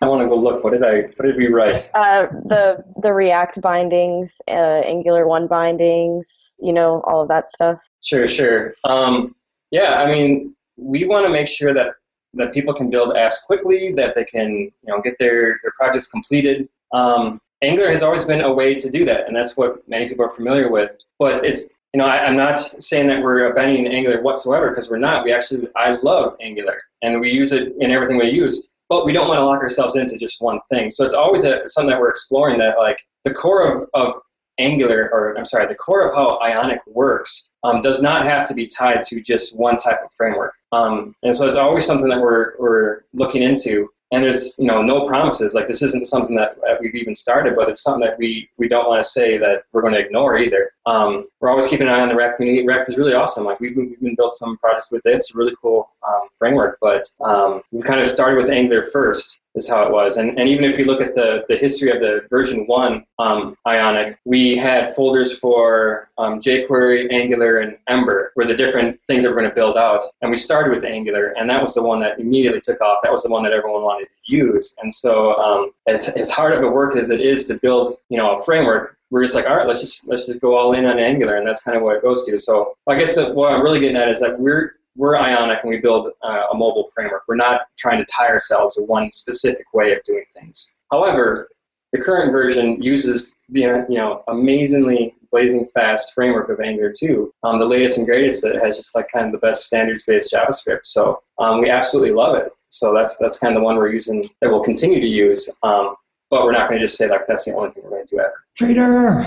I want to go look. What did I? What did we write? Uh, the the React bindings, uh, Angular one bindings, you know, all of that stuff. Sure, sure. Um, yeah, I mean, we want to make sure that. that people can build apps quickly, that they can, you know, get their, their projects completed. Um, Angular has always been a way to do that, and that's what many people are familiar with. But it's, you know, I, I'm not saying that we're abandoning Angular whatsoever, because we're not. We actually, I love Angular, and we use it in everything we use. But we don't want to lock ourselves into just one thing. So it's always a, something that we're exploring, that like the core of, of Angular, or I'm sorry, the core of how Ionic works um, does not have to be tied to just one type of framework. Um, and so it's always something that we're we're looking into. And there's, you know, no promises. Like this isn't something that we've even started, but it's something that we, we don't want to say that we're going to ignore either. Um, we're always keeping an eye on the React community. React is really awesome. Like we've been, we've been built some projects with it. It's a really cool um, framework, but um, we kind of started with Angular first, is how it was. And and even if you look at the, the history of the version one um, Ionic, we had folders for um, jQuery, Angular, and Ember were the different things that we're going to build out. And we started with Angular, and that was the one that immediately took off. That was the one that everyone wanted to use. And so um, as, as hard of a work as it is to build, you know, a framework, we're just like, all right, let's just let's just go all in on Angular, and that's kind of what it goes to. So I guess that what I'm really getting at is that we're We're Ionic, and we build uh, a mobile framework. We're not trying to tie ourselves to one specific way of doing things. However, the current version uses the you know amazingly blazing fast framework of Angular two, um, the latest and greatest that has just like kind of the best standards-based JavaScript. So um, we absolutely love it. So that's that's kind of the one we're using that we'll continue to use. Um, but we're not going to just say like that's the only thing we're going to do ever. Traitor.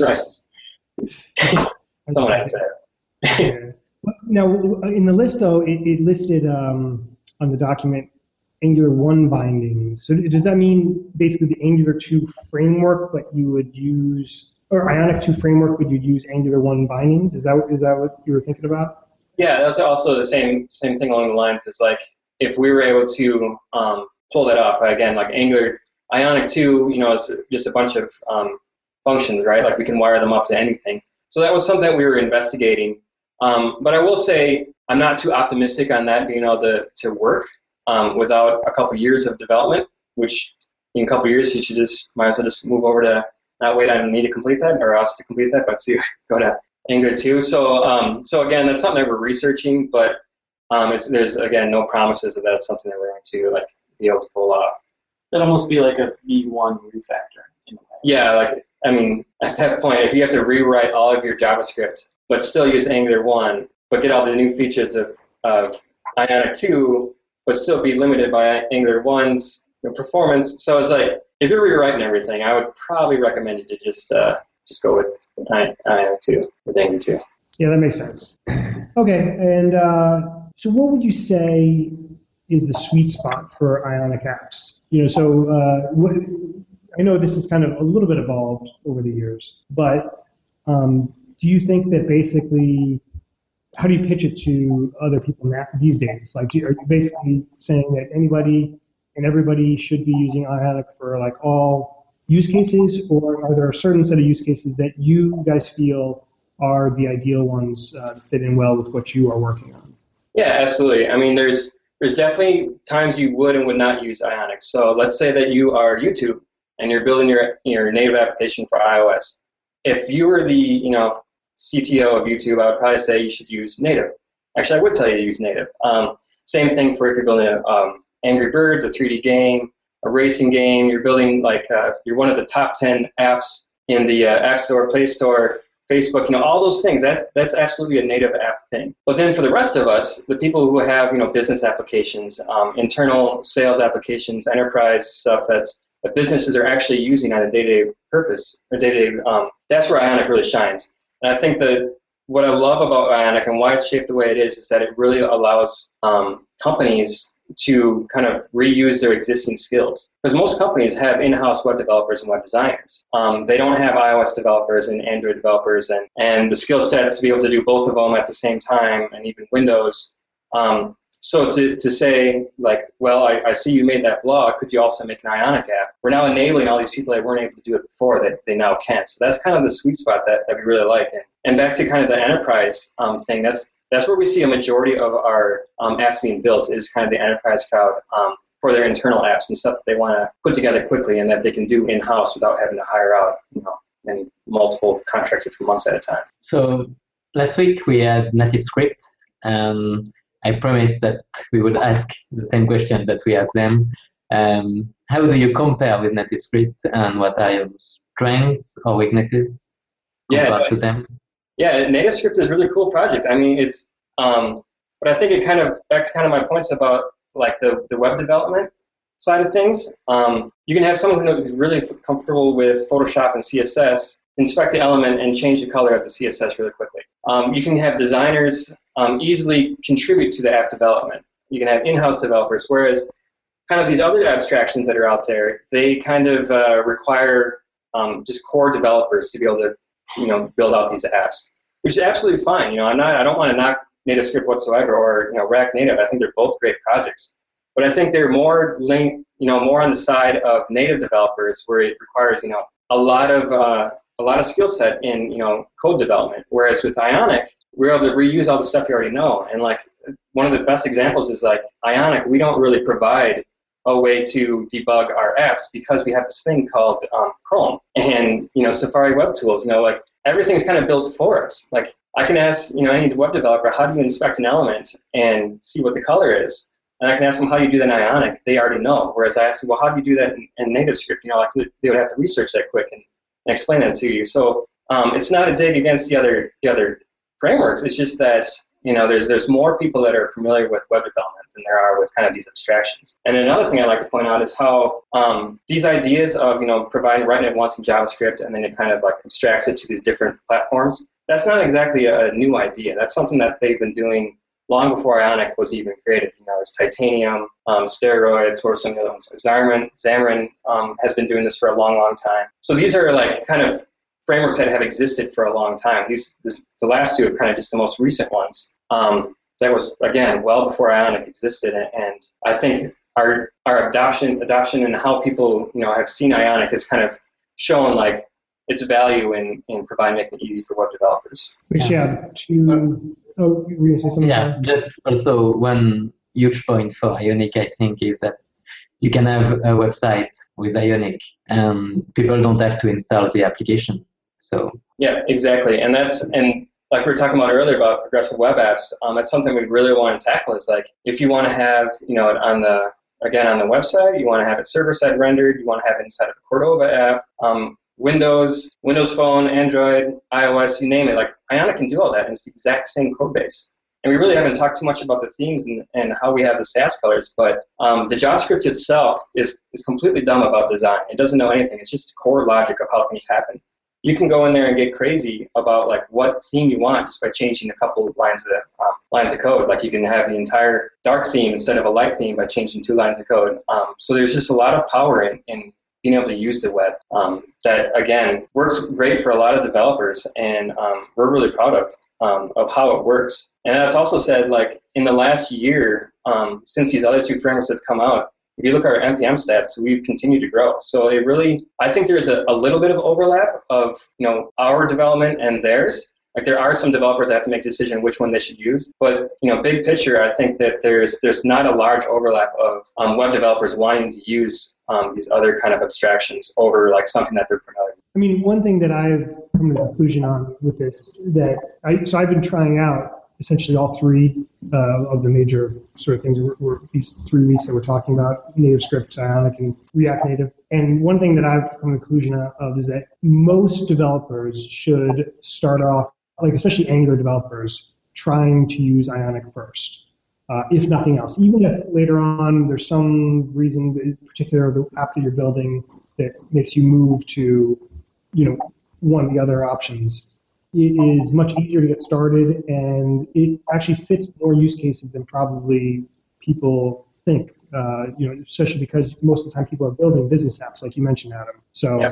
Right. Someone had said it. Now, in the list, though, it, it listed um, on the document Angular one bindings. So does that mean basically the Angular two framework, but you would use, or Ionic two framework, but you'd use Angular one bindings? Is that what, is that what you were thinking about? Yeah, that's also the same same thing along the lines. Is like if we were able to um, pull that off again, like Angular Ionic two, you know, is just a bunch of um, functions, right? Like we can wire them up to anything. So that was something we were investigating. Um, but I will say I'm not too optimistic on that being able to to work um, without a couple years of development. Which in a couple years you should just might as well just move over to not wait on me to complete that or us to complete that, but see go to Angular two. So, um, so again, that's something that we're researching, but um, it's, there's again no promises that that's something that we're going to like be able to pull off. That'd almost be like a V one refactor. In a way. Yeah, like I mean, at that point, if you have to rewrite all of your JavaScript, but still use Angular one, but get all the new features of, of Ionic two, but still be limited by Angular one's performance. So it's like if you're rewriting everything, I would probably recommend you to just. Uh, Just go with Ionic two, with Angular two. Yeah, that makes sense. Okay, and uh, so what would you say is the sweet spot for Ionic apps? You know, so uh, what, I know this is kind of a little bit evolved over the years, but um, do you think that basically, how do you pitch it to other people now, these days? Like, do, are you basically saying that anybody and everybody should be using Ionic for like all use cases, or are there a certain set of use cases that you guys feel are the ideal ones uh, that fit in well with what you are working on? Yeah, absolutely. I mean, there's there's definitely times you would and would not use Ionic. So let's say that you are YouTube and you're building your your native application for iOS. If you were the you know C T O of YouTube, I would probably say you should use native. Actually, I would tell you to use native. Um, same thing for if you're building a um, Angry Birds, a three D game, a racing game, you're building like, uh, you're one of the top ten apps in the uh, App Store, Play Store, Facebook, you know, all those things, that that's absolutely a native app thing. But then for the rest of us, the people who have, you know, business applications, um, internal sales applications, enterprise stuff that's, that businesses are actually using on a day-to-day purpose, or day-to-day, um, that's where Ionic really shines. And I think that what I love about Ionic and why it's shaped the way it is, is that it really allows um, companies to kind of reuse their existing skills. Because most companies have in-house web developers and web designers. Um, they don't have iOS developers and Android developers and, and the skill sets to be able to do both of them at the same time, and even Windows. Um, so to, to say, like, well, I, I see you made that blog, could you also make an Ionic app? We're now enabling all these people that weren't able to do it before that they now can. So that's kind of the sweet spot that, that we really like. And, and back to kind of the enterprise um, thing, that's That's where we see a majority of our um, apps being built is kind of the enterprise crowd um, for their internal apps and stuff that they want to put together quickly and that they can do in-house without having to hire out, you know, many multiple contractors for months at a time. So last week we had NativeScript. Um, I promised that we would ask the same question that we asked them. Um, how do you compare with NativeScript and what are your strengths or weaknesses compared yeah, to them? Yeah, NativeScript is a really cool project. I mean, it's, um, but I think it kind of, that's kind of my points about like the, the web development side of things. Um, you can have someone who's really comfortable with Photoshop and C S S, inspect the element and change the color of the C S S really quickly. Um, you can have designers um, easily contribute to the app development. You can have in-house developers, whereas kind of these other abstractions that are out there, they kind of uh, require um, just core developers to be able to you know, build out these apps, which is absolutely fine. You know, I'm not, I don't want to knock NativeScript whatsoever or, you know, React Native. I think they're both great projects, but I think they're more linked, you know, more on the side of native developers where it requires, you know, a lot of, uh, a lot of skill set in, you know, code development. Whereas with Ionic, we're able to reuse all the stuff you already know. And like one of the best examples is like Ionic, we don't really provide a way to debug our apps because we have this thing called um, Chrome and, you know, Safari web tools, you know, like everything's kind of built for us. Like I can ask, you know, any web developer, how do you inspect an element and see what the color is? And I can ask them, how do you do that in Ionic? They already know. Whereas I ask them, well, how do you do that in, in NativeScript? You know, like they would have to research that quick and, and explain that to you. So um, it's not a dig against the other the other frameworks. It's just that You know, there's there's more people that are familiar with web development than there are with kind of these abstractions. And another thing I'd like to point out is how um, these ideas of, you know, providing writing it once in JavaScript and then it kind of like abstracts it to these different platforms, that's not exactly a, a new idea. That's something that they've been doing long before Ionic was even created. You know, there's titanium, um, steroids, torsinum, Xamarin, Xamarin um, has been doing this for a long, long time. So these are like kind of frameworks that have existed for a long time. These, this, the last two are kind of just the most recent ones. Um, that was, again, well before Ionic existed, and I think our our adoption adoption and how people, you know, have seen Ionic has kind of shown like its value in, in providing making it easy for web developers. Which, yeah, to, oh, really say something. Yeah, just also one huge point for Ionic, I think, is that you can have a website with Ionic, and people don't have to install the application. So yeah, exactly, and that's and. Like we were talking about earlier about progressive web apps, um, that's something we really want to tackle. Is like if you want to have, you know, on the again on the website, you want to have it server side rendered, you want to have it inside of a Cordova app, um, Windows, Windows Phone, Android, iOS, you name it. Like Ionic can do all that, and it's the exact same code base. And we really haven't talked too much about the themes and, and how we have the SASS colors, but um, the JavaScript itself is is completely dumb about design. It doesn't know anything. It's just core logic of how things happen. You can go in there and get crazy about like what theme you want just by changing a couple of lines of um, lines of code. Like you can have the entire dark theme instead of a light theme by changing two lines of code. Um, so there's just a lot of power in, in being able to use the web um, that, again, works great for a lot of developers, and um, we're really proud of um, of how it works. And that's also said, like in the last year, um, since these other two frameworks have come out, if you look at our N P M stats, we've continued to grow. So it really, I think there's a, a little bit of overlap of, you know, our development and theirs. Like there are some developers that have to make a decision which one they should use. But, you know, big picture, I think that there's there's not a large overlap of um, web developers wanting to use um, these other kind of abstractions over like something that they're familiar with. I mean, one thing that I've come to the conclusion on with this, that I, so I've been trying out essentially all three uh, of the major sort of things, we're, we're, these three weeks that we're talking about, NativeScript, Ionic, and React Native. And one thing that I've come to the conclusion of is that most developers should start off, like especially Angular developers, trying to use Ionic first, uh, if nothing else. Even if later on there's some reason, in particular the app that you're building, that makes you move to, you know, one of the other options. It is much easier to get started, and it actually fits more use cases than probably people think, uh, you know, especially because most of the time people are building business apps, like you mentioned, Adam. So yep.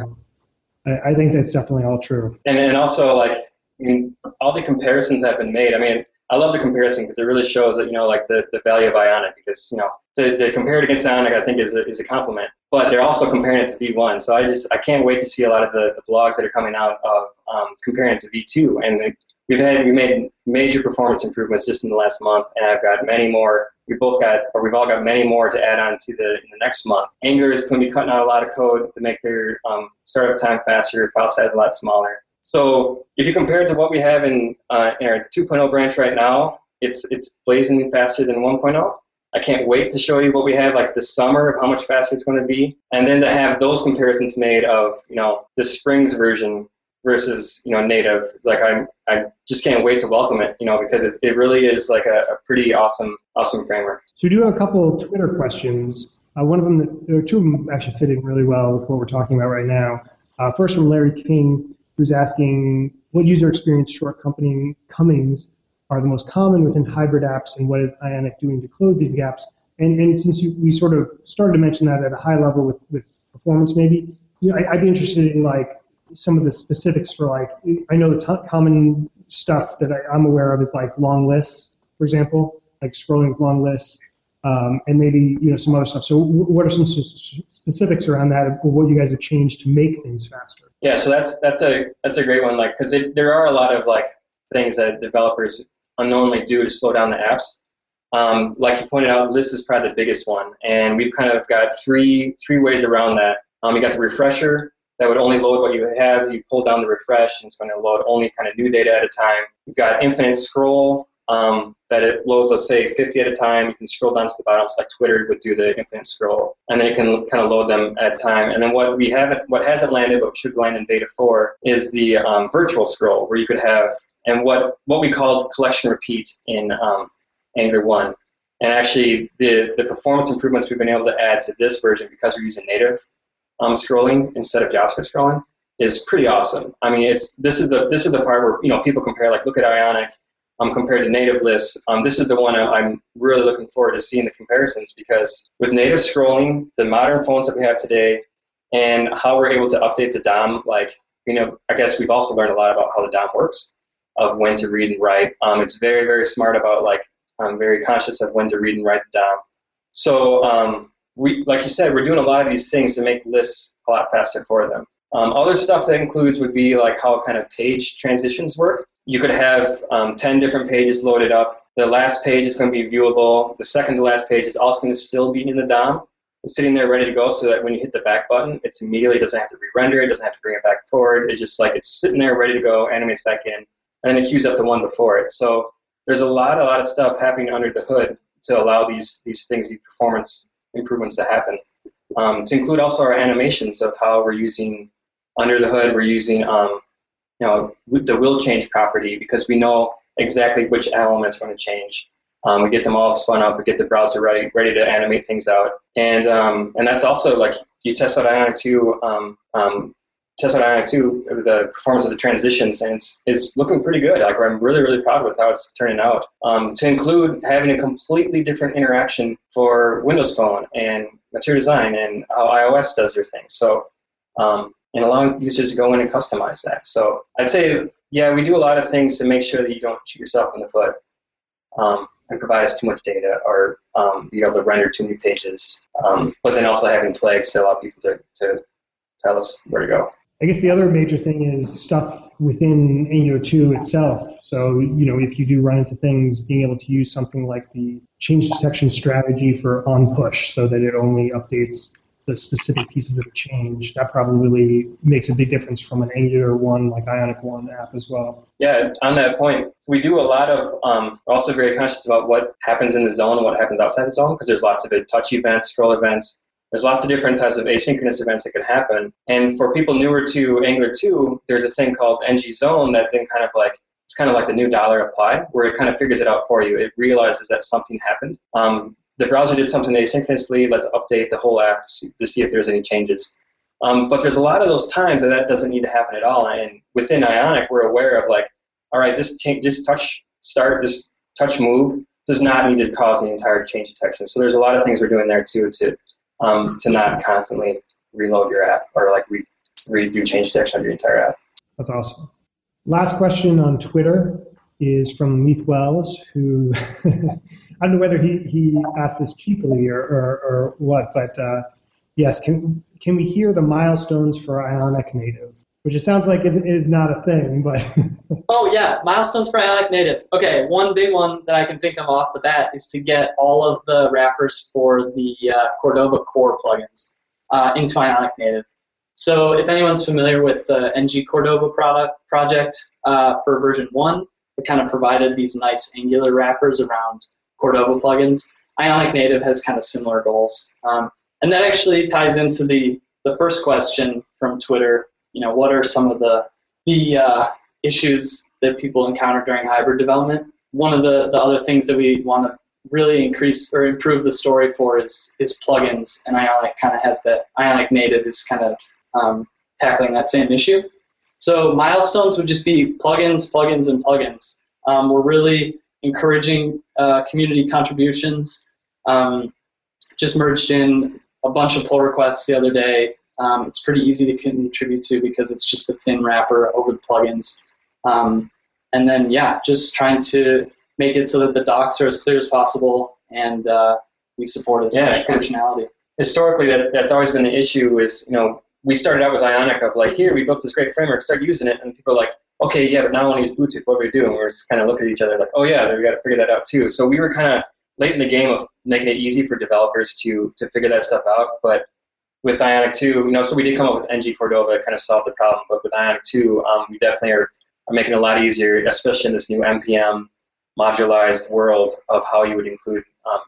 I, I think that's definitely all true. And, and also, like, I mean, all the comparisons have been made. I mean, I love the comparison because it really shows that, you know, like the, the value of Ionic, because, you know, to, to compare it against Ionic, I think is a, is a compliment, but they're also comparing it to V one. So I just, I can't wait to see a lot of the, the blogs that are coming out of um, comparing it to V two. And we've had, we made major performance improvements just in the last month, and I've got many more. We've both got, or we've all got many more to add on to the, in the next month. Angular is going to be cutting out a lot of code to make their um, startup time faster, file size a lot smaller. So if you compare it to what we have in, uh, in our two point oh branch right now, it's it's blazing faster than one point oh. I can't wait to show you what we have like this summer of how much faster it's going to be. And then to have those comparisons made of, you know, the Spring's version versus, you know, native. It's like I'm, I just can't wait to welcome it, you know, because it, it really is like a, a pretty awesome, awesome framework. So we do have a couple of Twitter questions. Uh, one of them, that, there are two of them actually fit in really well with what we're talking about right now. Uh, first from Larry King, who's asking what user experience shortcomings are the most common within hybrid apps, and what is Ionic doing to close these gaps? And and since you, we sort of started to mention that at a high level with, with performance, maybe, you know, I, I'd be interested in like some of the specifics for like, I know the t- common stuff that I, I'm aware of is like long lists, for example, like scrolling long lists, um, and maybe, you know, some other stuff. So w- what are some s- specifics around that, of what you guys have changed to make things faster? Yeah, so that's that's a that's a great one, like, because there are a lot of like things that developers unknowingly do to slow down the apps. Um, like you pointed out, list is probably the biggest one, and we've kind of got three three ways around that. Um, you got the refresher that would only load what you have. You pull down the refresh, and it's going to load only kind of new data at a time. You've got infinite scroll um, that it loads, let's say, fifty at a time. You can scroll down to the bottom, so like Twitter would do the infinite scroll, and then it can kind of load them at a time. And then what we haven't, what hasn't landed, but should land in beta four, is the um, virtual scroll, where you could have. And what, what we called collection repeat in um, Angular one. And actually, the, the performance improvements we've been able to add to this version, because we're using native um, scrolling instead of JavaScript scrolling, is pretty awesome. I mean, it's this is the this is the part where, you know, people compare, like, look at Ionic, um, compared to native lists. Um, this is the one I'm really looking forward to seeing the comparisons, because with native scrolling, the modern phones that we have today, and how we're able to update the D O M, like, you know, I guess we've also learned a lot about how the D O M works, of when to read and write. Um, it's very, very smart about, like, I'm very conscious of when to read and write the D O M. So, um, we, like you said, we're doing a lot of these things to make lists a lot faster for them. Um, other stuff that includes would be like how kind of page transitions work. You could have um, ten different pages loaded up. The last page is going to be viewable. The second to last page is also going to still be in the D O M. It's sitting there ready to go, so that when you hit the back button, it immediately doesn't have to re-render. It doesn't have to bring it back forward. It just, like, it's sitting there ready to go, animates back in, and then it queues up the one before it. So there's a lot, a lot of stuff happening under the hood to allow these these things, these performance improvements to happen. Um, to include also our animations of how we're using under the hood, we're using um, you know, the will change property, because we know exactly which elements want to change. Um, we get them all spun up. We get the browser ready, ready to animate things out. And um, and that's also, like, you test out Ionic two. Um, um, Test out Ionic two, the performance of the transitions, and it's, it's looking pretty good. Like, I'm really, really proud with how it's turning out. Um, to include having a completely different interaction for Windows Phone and Material Design and how iOS does their thing. So, um, and allowing users to go in and customize that. So I'd say, yeah, we do a lot of things to make sure that you don't shoot yourself in the foot um, and provide us too much data, or um, be able to render too many pages. Um, but then also having flags to allow people to, to tell us where to go. I guess the other major thing is stuff within Angular two itself. So, you know, if you do run into things, being able to use something like the change detection strategy for on push, so that it only updates the specific pieces of change. That probably really makes a big difference from an Angular one, like Ionic one app as well. Yeah, on that point, we do a lot of, um, also very conscious about what happens in the zone and what happens outside the zone, because there's lots of it, touch events, scroll events. There's lots of different types of asynchronous events that can happen. And for people newer to Angular two, there's a thing called ng-zone that then kind of like, it's kind of like the new dollar apply, where it kind of figures it out for you. It realizes that something happened. Um, the browser did something asynchronously. Let's update the whole app to see if there's any changes. Um, but there's a lot of those times that that doesn't need to happen at all. And within Ionic, we're aware of, like, all right, this, change, this touch start, this touch move does not need to cause the entire change detection. So there's a lot of things we're doing there too to Um, to not constantly reload your app or like re- redo change detection of your entire app. That's awesome. Last question on Twitter is from Leith Wells, who I don't know whether he, he asked this cheaply or, or, or what, but uh, yes, can can we hear the milestones for Ionic Native? Which it sounds like is is not a thing, but... Oh, yeah, milestones for Ionic Native. Okay, one big one that I can think of off the bat is to get all of the wrappers for the uh, Cordova core plugins uh, into Ionic Native. So if anyone's familiar with the N G Cordova product, project uh, for version one, it kind of provided these nice Angular wrappers around Cordova plugins. Ionic Native has kind of similar goals. Um, and that actually ties into the, the first question from Twitter. You know, what are some of the the uh, issues that people encounter during hybrid development? One of the, the other things that we want to really increase or improve the story for is is plugins, and Ionic kind of has that. Ionic Native is kind of um, tackling that same issue. So milestones would just be plugins, plugins, and plugins. Um, we're really encouraging uh, community contributions. Um, just merged in a bunch of pull requests the other day. Um, it's pretty easy to contribute to because it's just a thin wrapper over the plugins. Um, and then, yeah, just trying to make it so that the docs are as clear as possible and uh, we support as yeah, much functionality. Historically, that, that's always been the issue is, you know, we started out with Ionic of like, here, we built this great framework, start using it. And people are like, okay, yeah, but now I want to use Bluetooth. What do we do? And we're just kind of looking at each other like, oh, yeah, then we got to figure that out too. So we were kind of late in the game of making it easy for developers to to figure that stuff out. But with Ionic two, you know, so we did come up with N G Cordova to kind of solve the problem, but with Ionic two, um, we definitely are, are making it a lot easier, especially in this new N P M modularized world of how you would include um,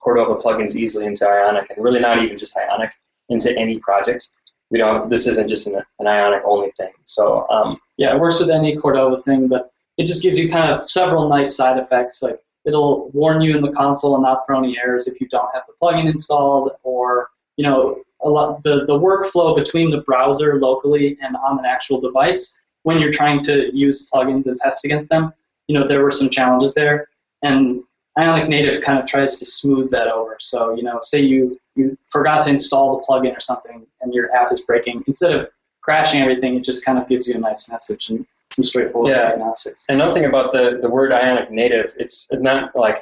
Cordova plugins easily into Ionic, and really not even just Ionic, into any project. We don't. This isn't just an, an Ionic only thing. So um, yeah, it works with any Cordova thing, but it just gives you kind of several nice side effects. Like it'll warn you in the console and not throw any errors if you don't have the plugin installed, or you know. A lot, the, the workflow between the browser locally and on an actual device when you're trying to use plugins and test against them you know, there were some challenges there, and Ionic Native kind of tries to smooth that over. So, you know, say you, you forgot to install the plugin or something and your app is breaking. Instead of crashing everything, it just kind of gives you a nice message and some straightforward yeah. diagnostics. And another thing about the, the word Ionic Native, it's not like,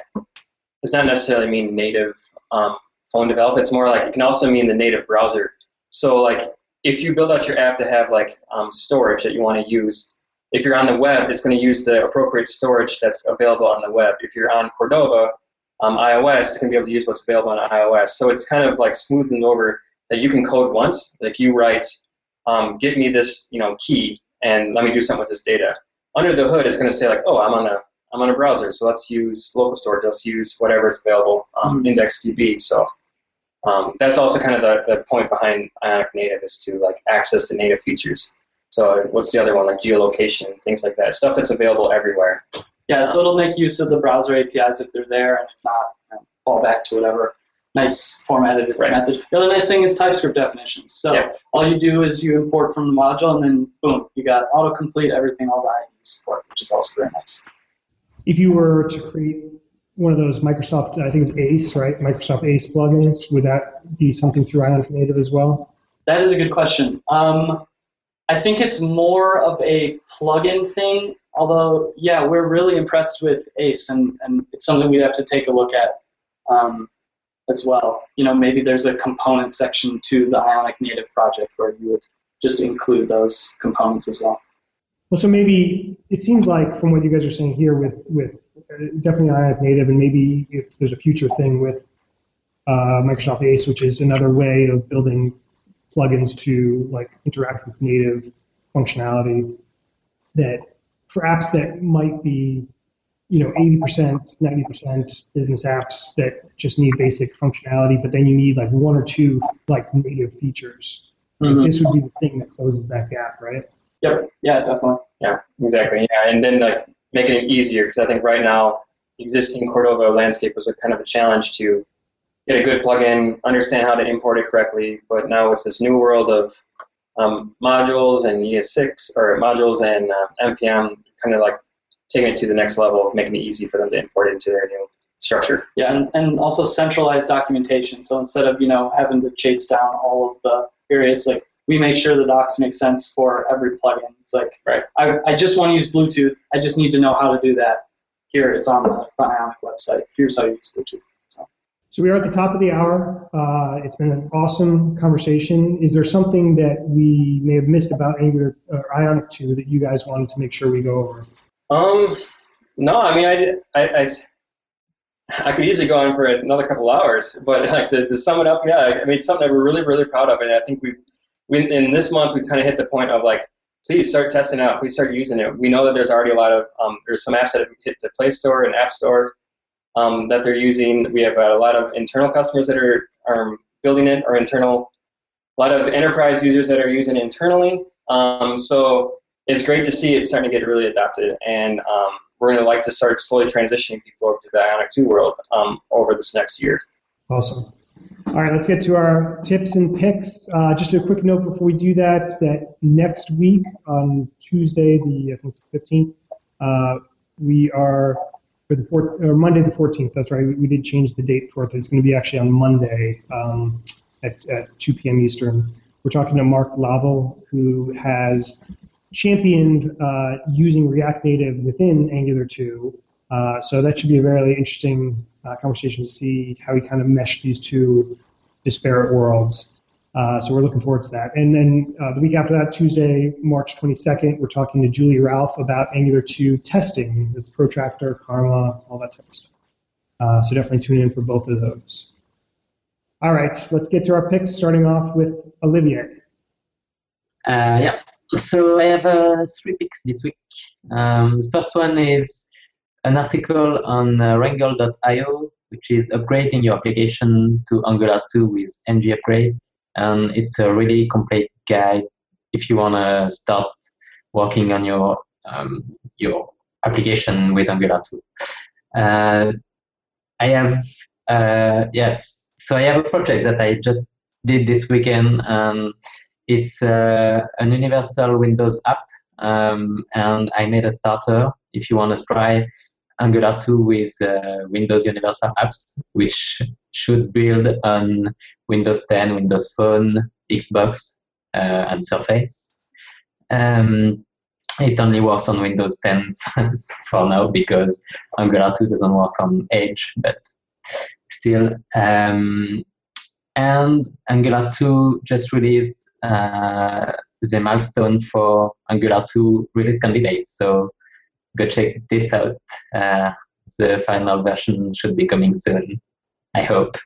it's not necessarily mean native um, phone develop. It's more like it can also mean the native browser. So, like, if you build out your app to have, like, um, storage that you want to use, if you're on the web, it's going to use the appropriate storage that's available on the web. If you're on Cordova, um, iOS, it's going to be able to use what's available on iOS. So it's kind of like smoothened over that you can code once. Like you write, um, get me this, you know, key, and let me do something with this data. Under the hood, it's going to say like, oh, I'm on a, I'm on a browser, so let's use local storage. Let's use whatever is available, um, mm-hmm. IndexedDB. So um, that's also kind of the, the point behind Ionic Native is to like access the native features. So what's the other one, like geolocation, things like that, stuff that's available everywhere. Yeah, so it'll make use of the browser A P Is if they're there, and if not, you know, fall back to whatever nice formatted right. message. The other nice thing is TypeScript definitions. So yeah. all you do is you import from the module, and then boom, you got autocomplete everything, all the I D support, which is also very nice. If you were to create one of those Microsoft, I think it's Ace, right, Microsoft Ace plugins, would that be something through Ionic Native as well? That is a good question. Um, I think it's more of a plugin thing, although, yeah, we're really impressed with Ace, and, and it's something we'd have to take a look at um, as well. You know, maybe there's a component section to the Ionic Native project where you would just include those components as well. Well, so maybe it seems like from what you guys are saying here with, with definitely Ionic Native, and maybe if there's a future thing with uh, Microsoft Ace, which is another way of building plugins to like interact with native functionality, that for apps that might be, you know, eighty percent, ninety percent business apps that just need basic functionality, but then you need like one or two like native features. Mm-hmm. This would be the thing that closes that gap, right? Yep. Yeah, definitely. Yeah, exactly. Yeah, and then like making it easier, because I think right now existing Cordova landscape was a kind of a challenge to get a good plugin, understand how to import it correctly, but now with this new world of um, modules and E S six, or modules and uh, N P M, kind of like taking it to the next level, making it easy for them to import it into their new structure. Yeah, and, and also centralized documentation. So instead of, you know, having to chase down all of the areas, like we make sure the docs make sense for every plugin. It's like, right. I, I just want to use Bluetooth. I just need to know how to do that. Here, it's on the, the Ionic website. Here's how you use Bluetooth. So we are at the top of the hour. Uh, it's been an awesome conversation. Is there something that we may have missed about Angular or Ionic two that you guys wanted to make sure we go over? Um, no, I mean, I, I, I, I could easily go on for another couple hours, but like to, to sum it up, yeah, I mean, it's something that we're really, really proud of, and I think we've, we, in this month, we've kind of hit the point of like, please start testing out, please start using it. We know that there's already a lot of, um, there's some apps that have hit the Play Store and App Store, Um, that they're using. We have a lot of internal customers that are, are building it, or internal, a lot of enterprise users that are using it internally. Um, so it's great to see it starting to get really adopted, and um, we're going to like to start slowly transitioning people over to the Ionic two world um, over this next year. Awesome. All right, let's get to our tips and picks. Uh, just a quick note before we do that, that next week on Tuesday, the I think it's the fifteenth, uh, we are... For the fourth, or Monday the fourteenth, that's right. We, we did change the date for it. It's going to be actually on Monday um, at, at two p.m. Eastern. We're talking to Mark Lavel, who has championed uh, using React Native within Angular two. Uh, so that should be a very interesting uh, conversation to see how he kind of meshed these two disparate worlds. Uh, so we're looking forward to that. And then uh, the week after that, Tuesday, March twenty-second, we're talking to Julie Ralph about Angular two testing with Protractor, Karma, all that type of stuff. Uh, so definitely tune in for both of those. All right, let's get to our picks, starting off with Olivier. Uh, yeah, so I have uh, three picks this week. Um, the first one is an article on uh, wrangle dot io, which is upgrading your application to Angular two with N G Upgrade. And it's a really complete guide if you want to start working on your um, your application with Angular two. Uh, I have, uh, yes, so I have a project that I just did this weekend. And it's uh, an universal Windows app, um, and I made a starter. if you want to try Angular two with uh, Windows Universal Apps, which should build on Windows ten, Windows Phone, Xbox, uh, and Surface. Um, it only works on Windows ten for now because Angular two doesn't work on Edge, but still. Um, and Angular two just released uh, the milestone for Angular two release candidates, so go check this out. Uh, the final version should be coming soon, I hope.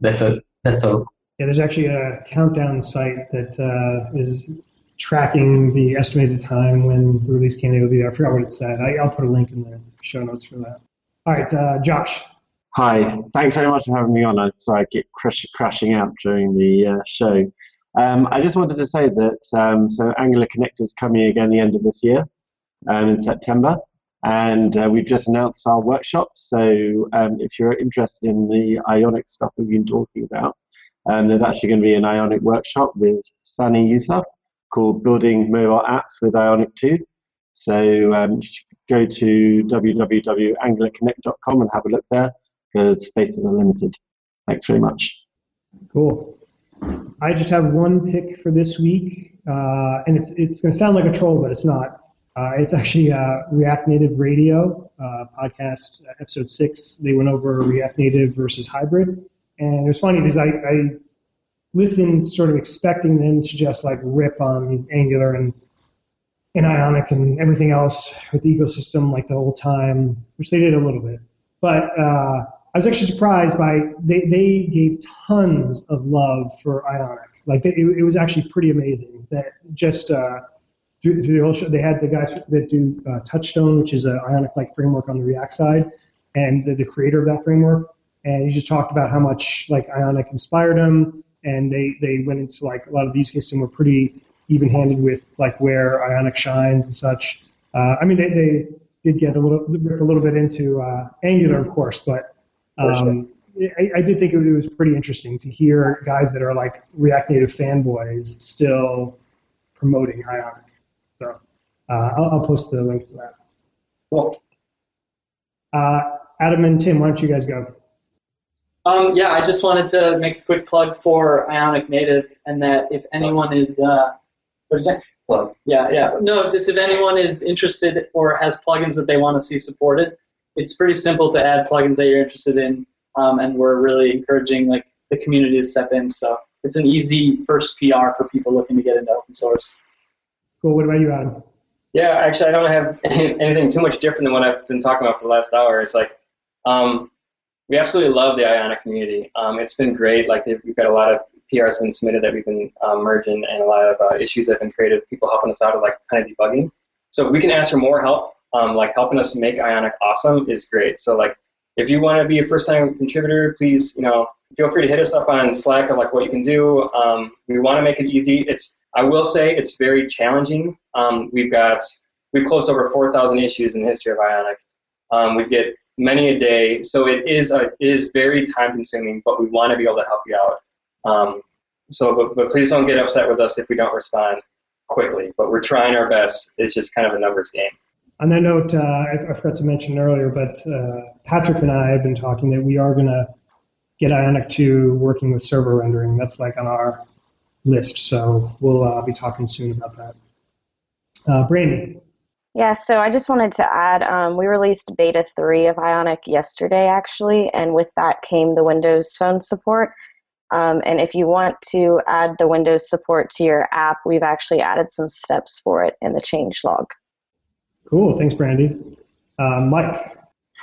That's all. That's all. Yeah, there's actually a countdown site that uh, is tracking the estimated time when the release candidate will be there. I forgot what it said. I, I'll put a link in the show notes for that. All right, uh, Josh. Hi. Thanks very much for having me on. I'm sorry I keep crash, crashing out during the uh, show. Um, I just wanted to say that um, so Angular Connect is coming again the end of this year. Um, in September, and uh, we've just announced our workshop, so um, if you're interested in the Ionic stuff that we've been talking about, um, there's actually going to be an Ionic workshop with Sani Yusuf called Building Mobile Apps with Ionic two, so um, go to w w w dot angular connect dot com and have a look there, because spaces are limited. Thanks very much. Cool. I just have one pick for this week, uh, and it's, it's going to sound like a troll, but it's not. Uh, it's actually uh, React Native Radio uh, podcast, uh, episode six. They went over React Native versus hybrid. And it was funny because I, I listened sort of expecting them to just like rip on Angular and, and Ionic and everything else with the ecosystem like the whole time, which they did a little bit. But uh, I was actually surprised by they, they gave tons of love for Ionic. Like they, it, it was actually pretty amazing that just uh, – Through the whole show, they had the guys that do uh, Touchstone, which is an Ionic-like framework on the React side, and the, the creator of that framework. And he just talked about how much like Ionic inspired him, and they, they went into like a lot of use cases and were pretty even-handed with like where Ionic shines and such. Uh, I mean, they, they did get a little a little bit into uh, Angular, of course, but um, I, I did think it was pretty interesting to hear guys that are like React Native fanboys still promoting Ionic. So uh, I'll, I'll post the link to that. Cool. Uh, Adam and Tim, why don't you guys go? Um, yeah, I just wanted to make a quick plug for Ionic Native, and that if anyone is uh, what is that? Plug. Yeah, yeah. No, just if anyone is interested or has plugins that they want to see supported, it's pretty simple to add plugins that you're interested in, um, and we're really encouraging like the community to step in. So it's an easy first P R for people looking to get into open source. Cool. What about you, Adam? Yeah, actually, I don't have any, anything too much different than what I've been talking about for the last hour. It's like um, we absolutely love the Ionic community. Um, it's been great. Like we've got a lot of P Rs been submitted that we've been um, merging, and a lot of uh, issues that have been created. People helping us out with like kind of debugging. So if we can ask for more help, um, like helping us make Ionic awesome is great. So like if you want to be a first-time contributor, please, you know, feel free to hit us up on Slack of like what you can do. Um, we want to make it easy. It's I will say it's very challenging. Um, we've got, we've closed over four thousand issues in the history of Ionic. Um, we get many a day, so it is a, it is very time consuming, but we want to be able to help you out. Um, so, but, but please don't get upset with us if we don't respond quickly, but we're trying our best. It's just kind of a numbers game. On that note, uh, I, I forgot to mention earlier, but uh, Patrick and I have been talking that we are going to get Ionic two working with server rendering. That's like on our list, so we'll uh, be talking soon about that. Uh, Brandon. Yeah, so I just wanted to add, um, we released beta three of Ionic yesterday, actually, and with that came the Windows Phone support. Um, and if you want to add the Windows support to your app, we've actually added some steps for it in the changelog. Cool, thanks, Brandy. Uh, Mike.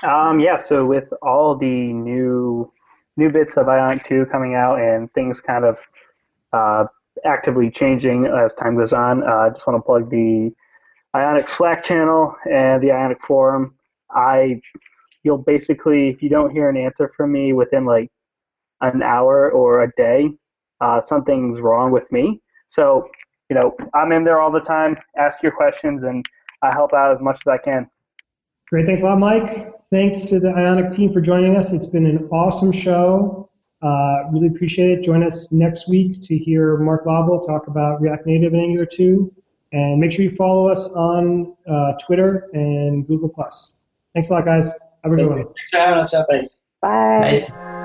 Um, yeah, so with all the new new bits of Ionic two coming out and things kind of Uh, actively changing as time goes on. I uh, just want to plug the Ionic Slack channel and the Ionic forum. I, you'll basically, if you don't hear an answer from me within like an hour or a day, uh, something's wrong with me. So, you know, I'm in there all the time. Ask your questions, and I help out as much as I can. Great. Thanks a lot, Mike. Thanks to the Ionic team for joining us. It's been an awesome show. Uh, really appreciate it. Join us next week to hear Mark Babel talk about React Native and Angular two. And make sure you follow us on uh, Twitter and Google Plus. Thanks a lot, guys. Have a good one. Thanks for having us. Thanks. Bye. Bye.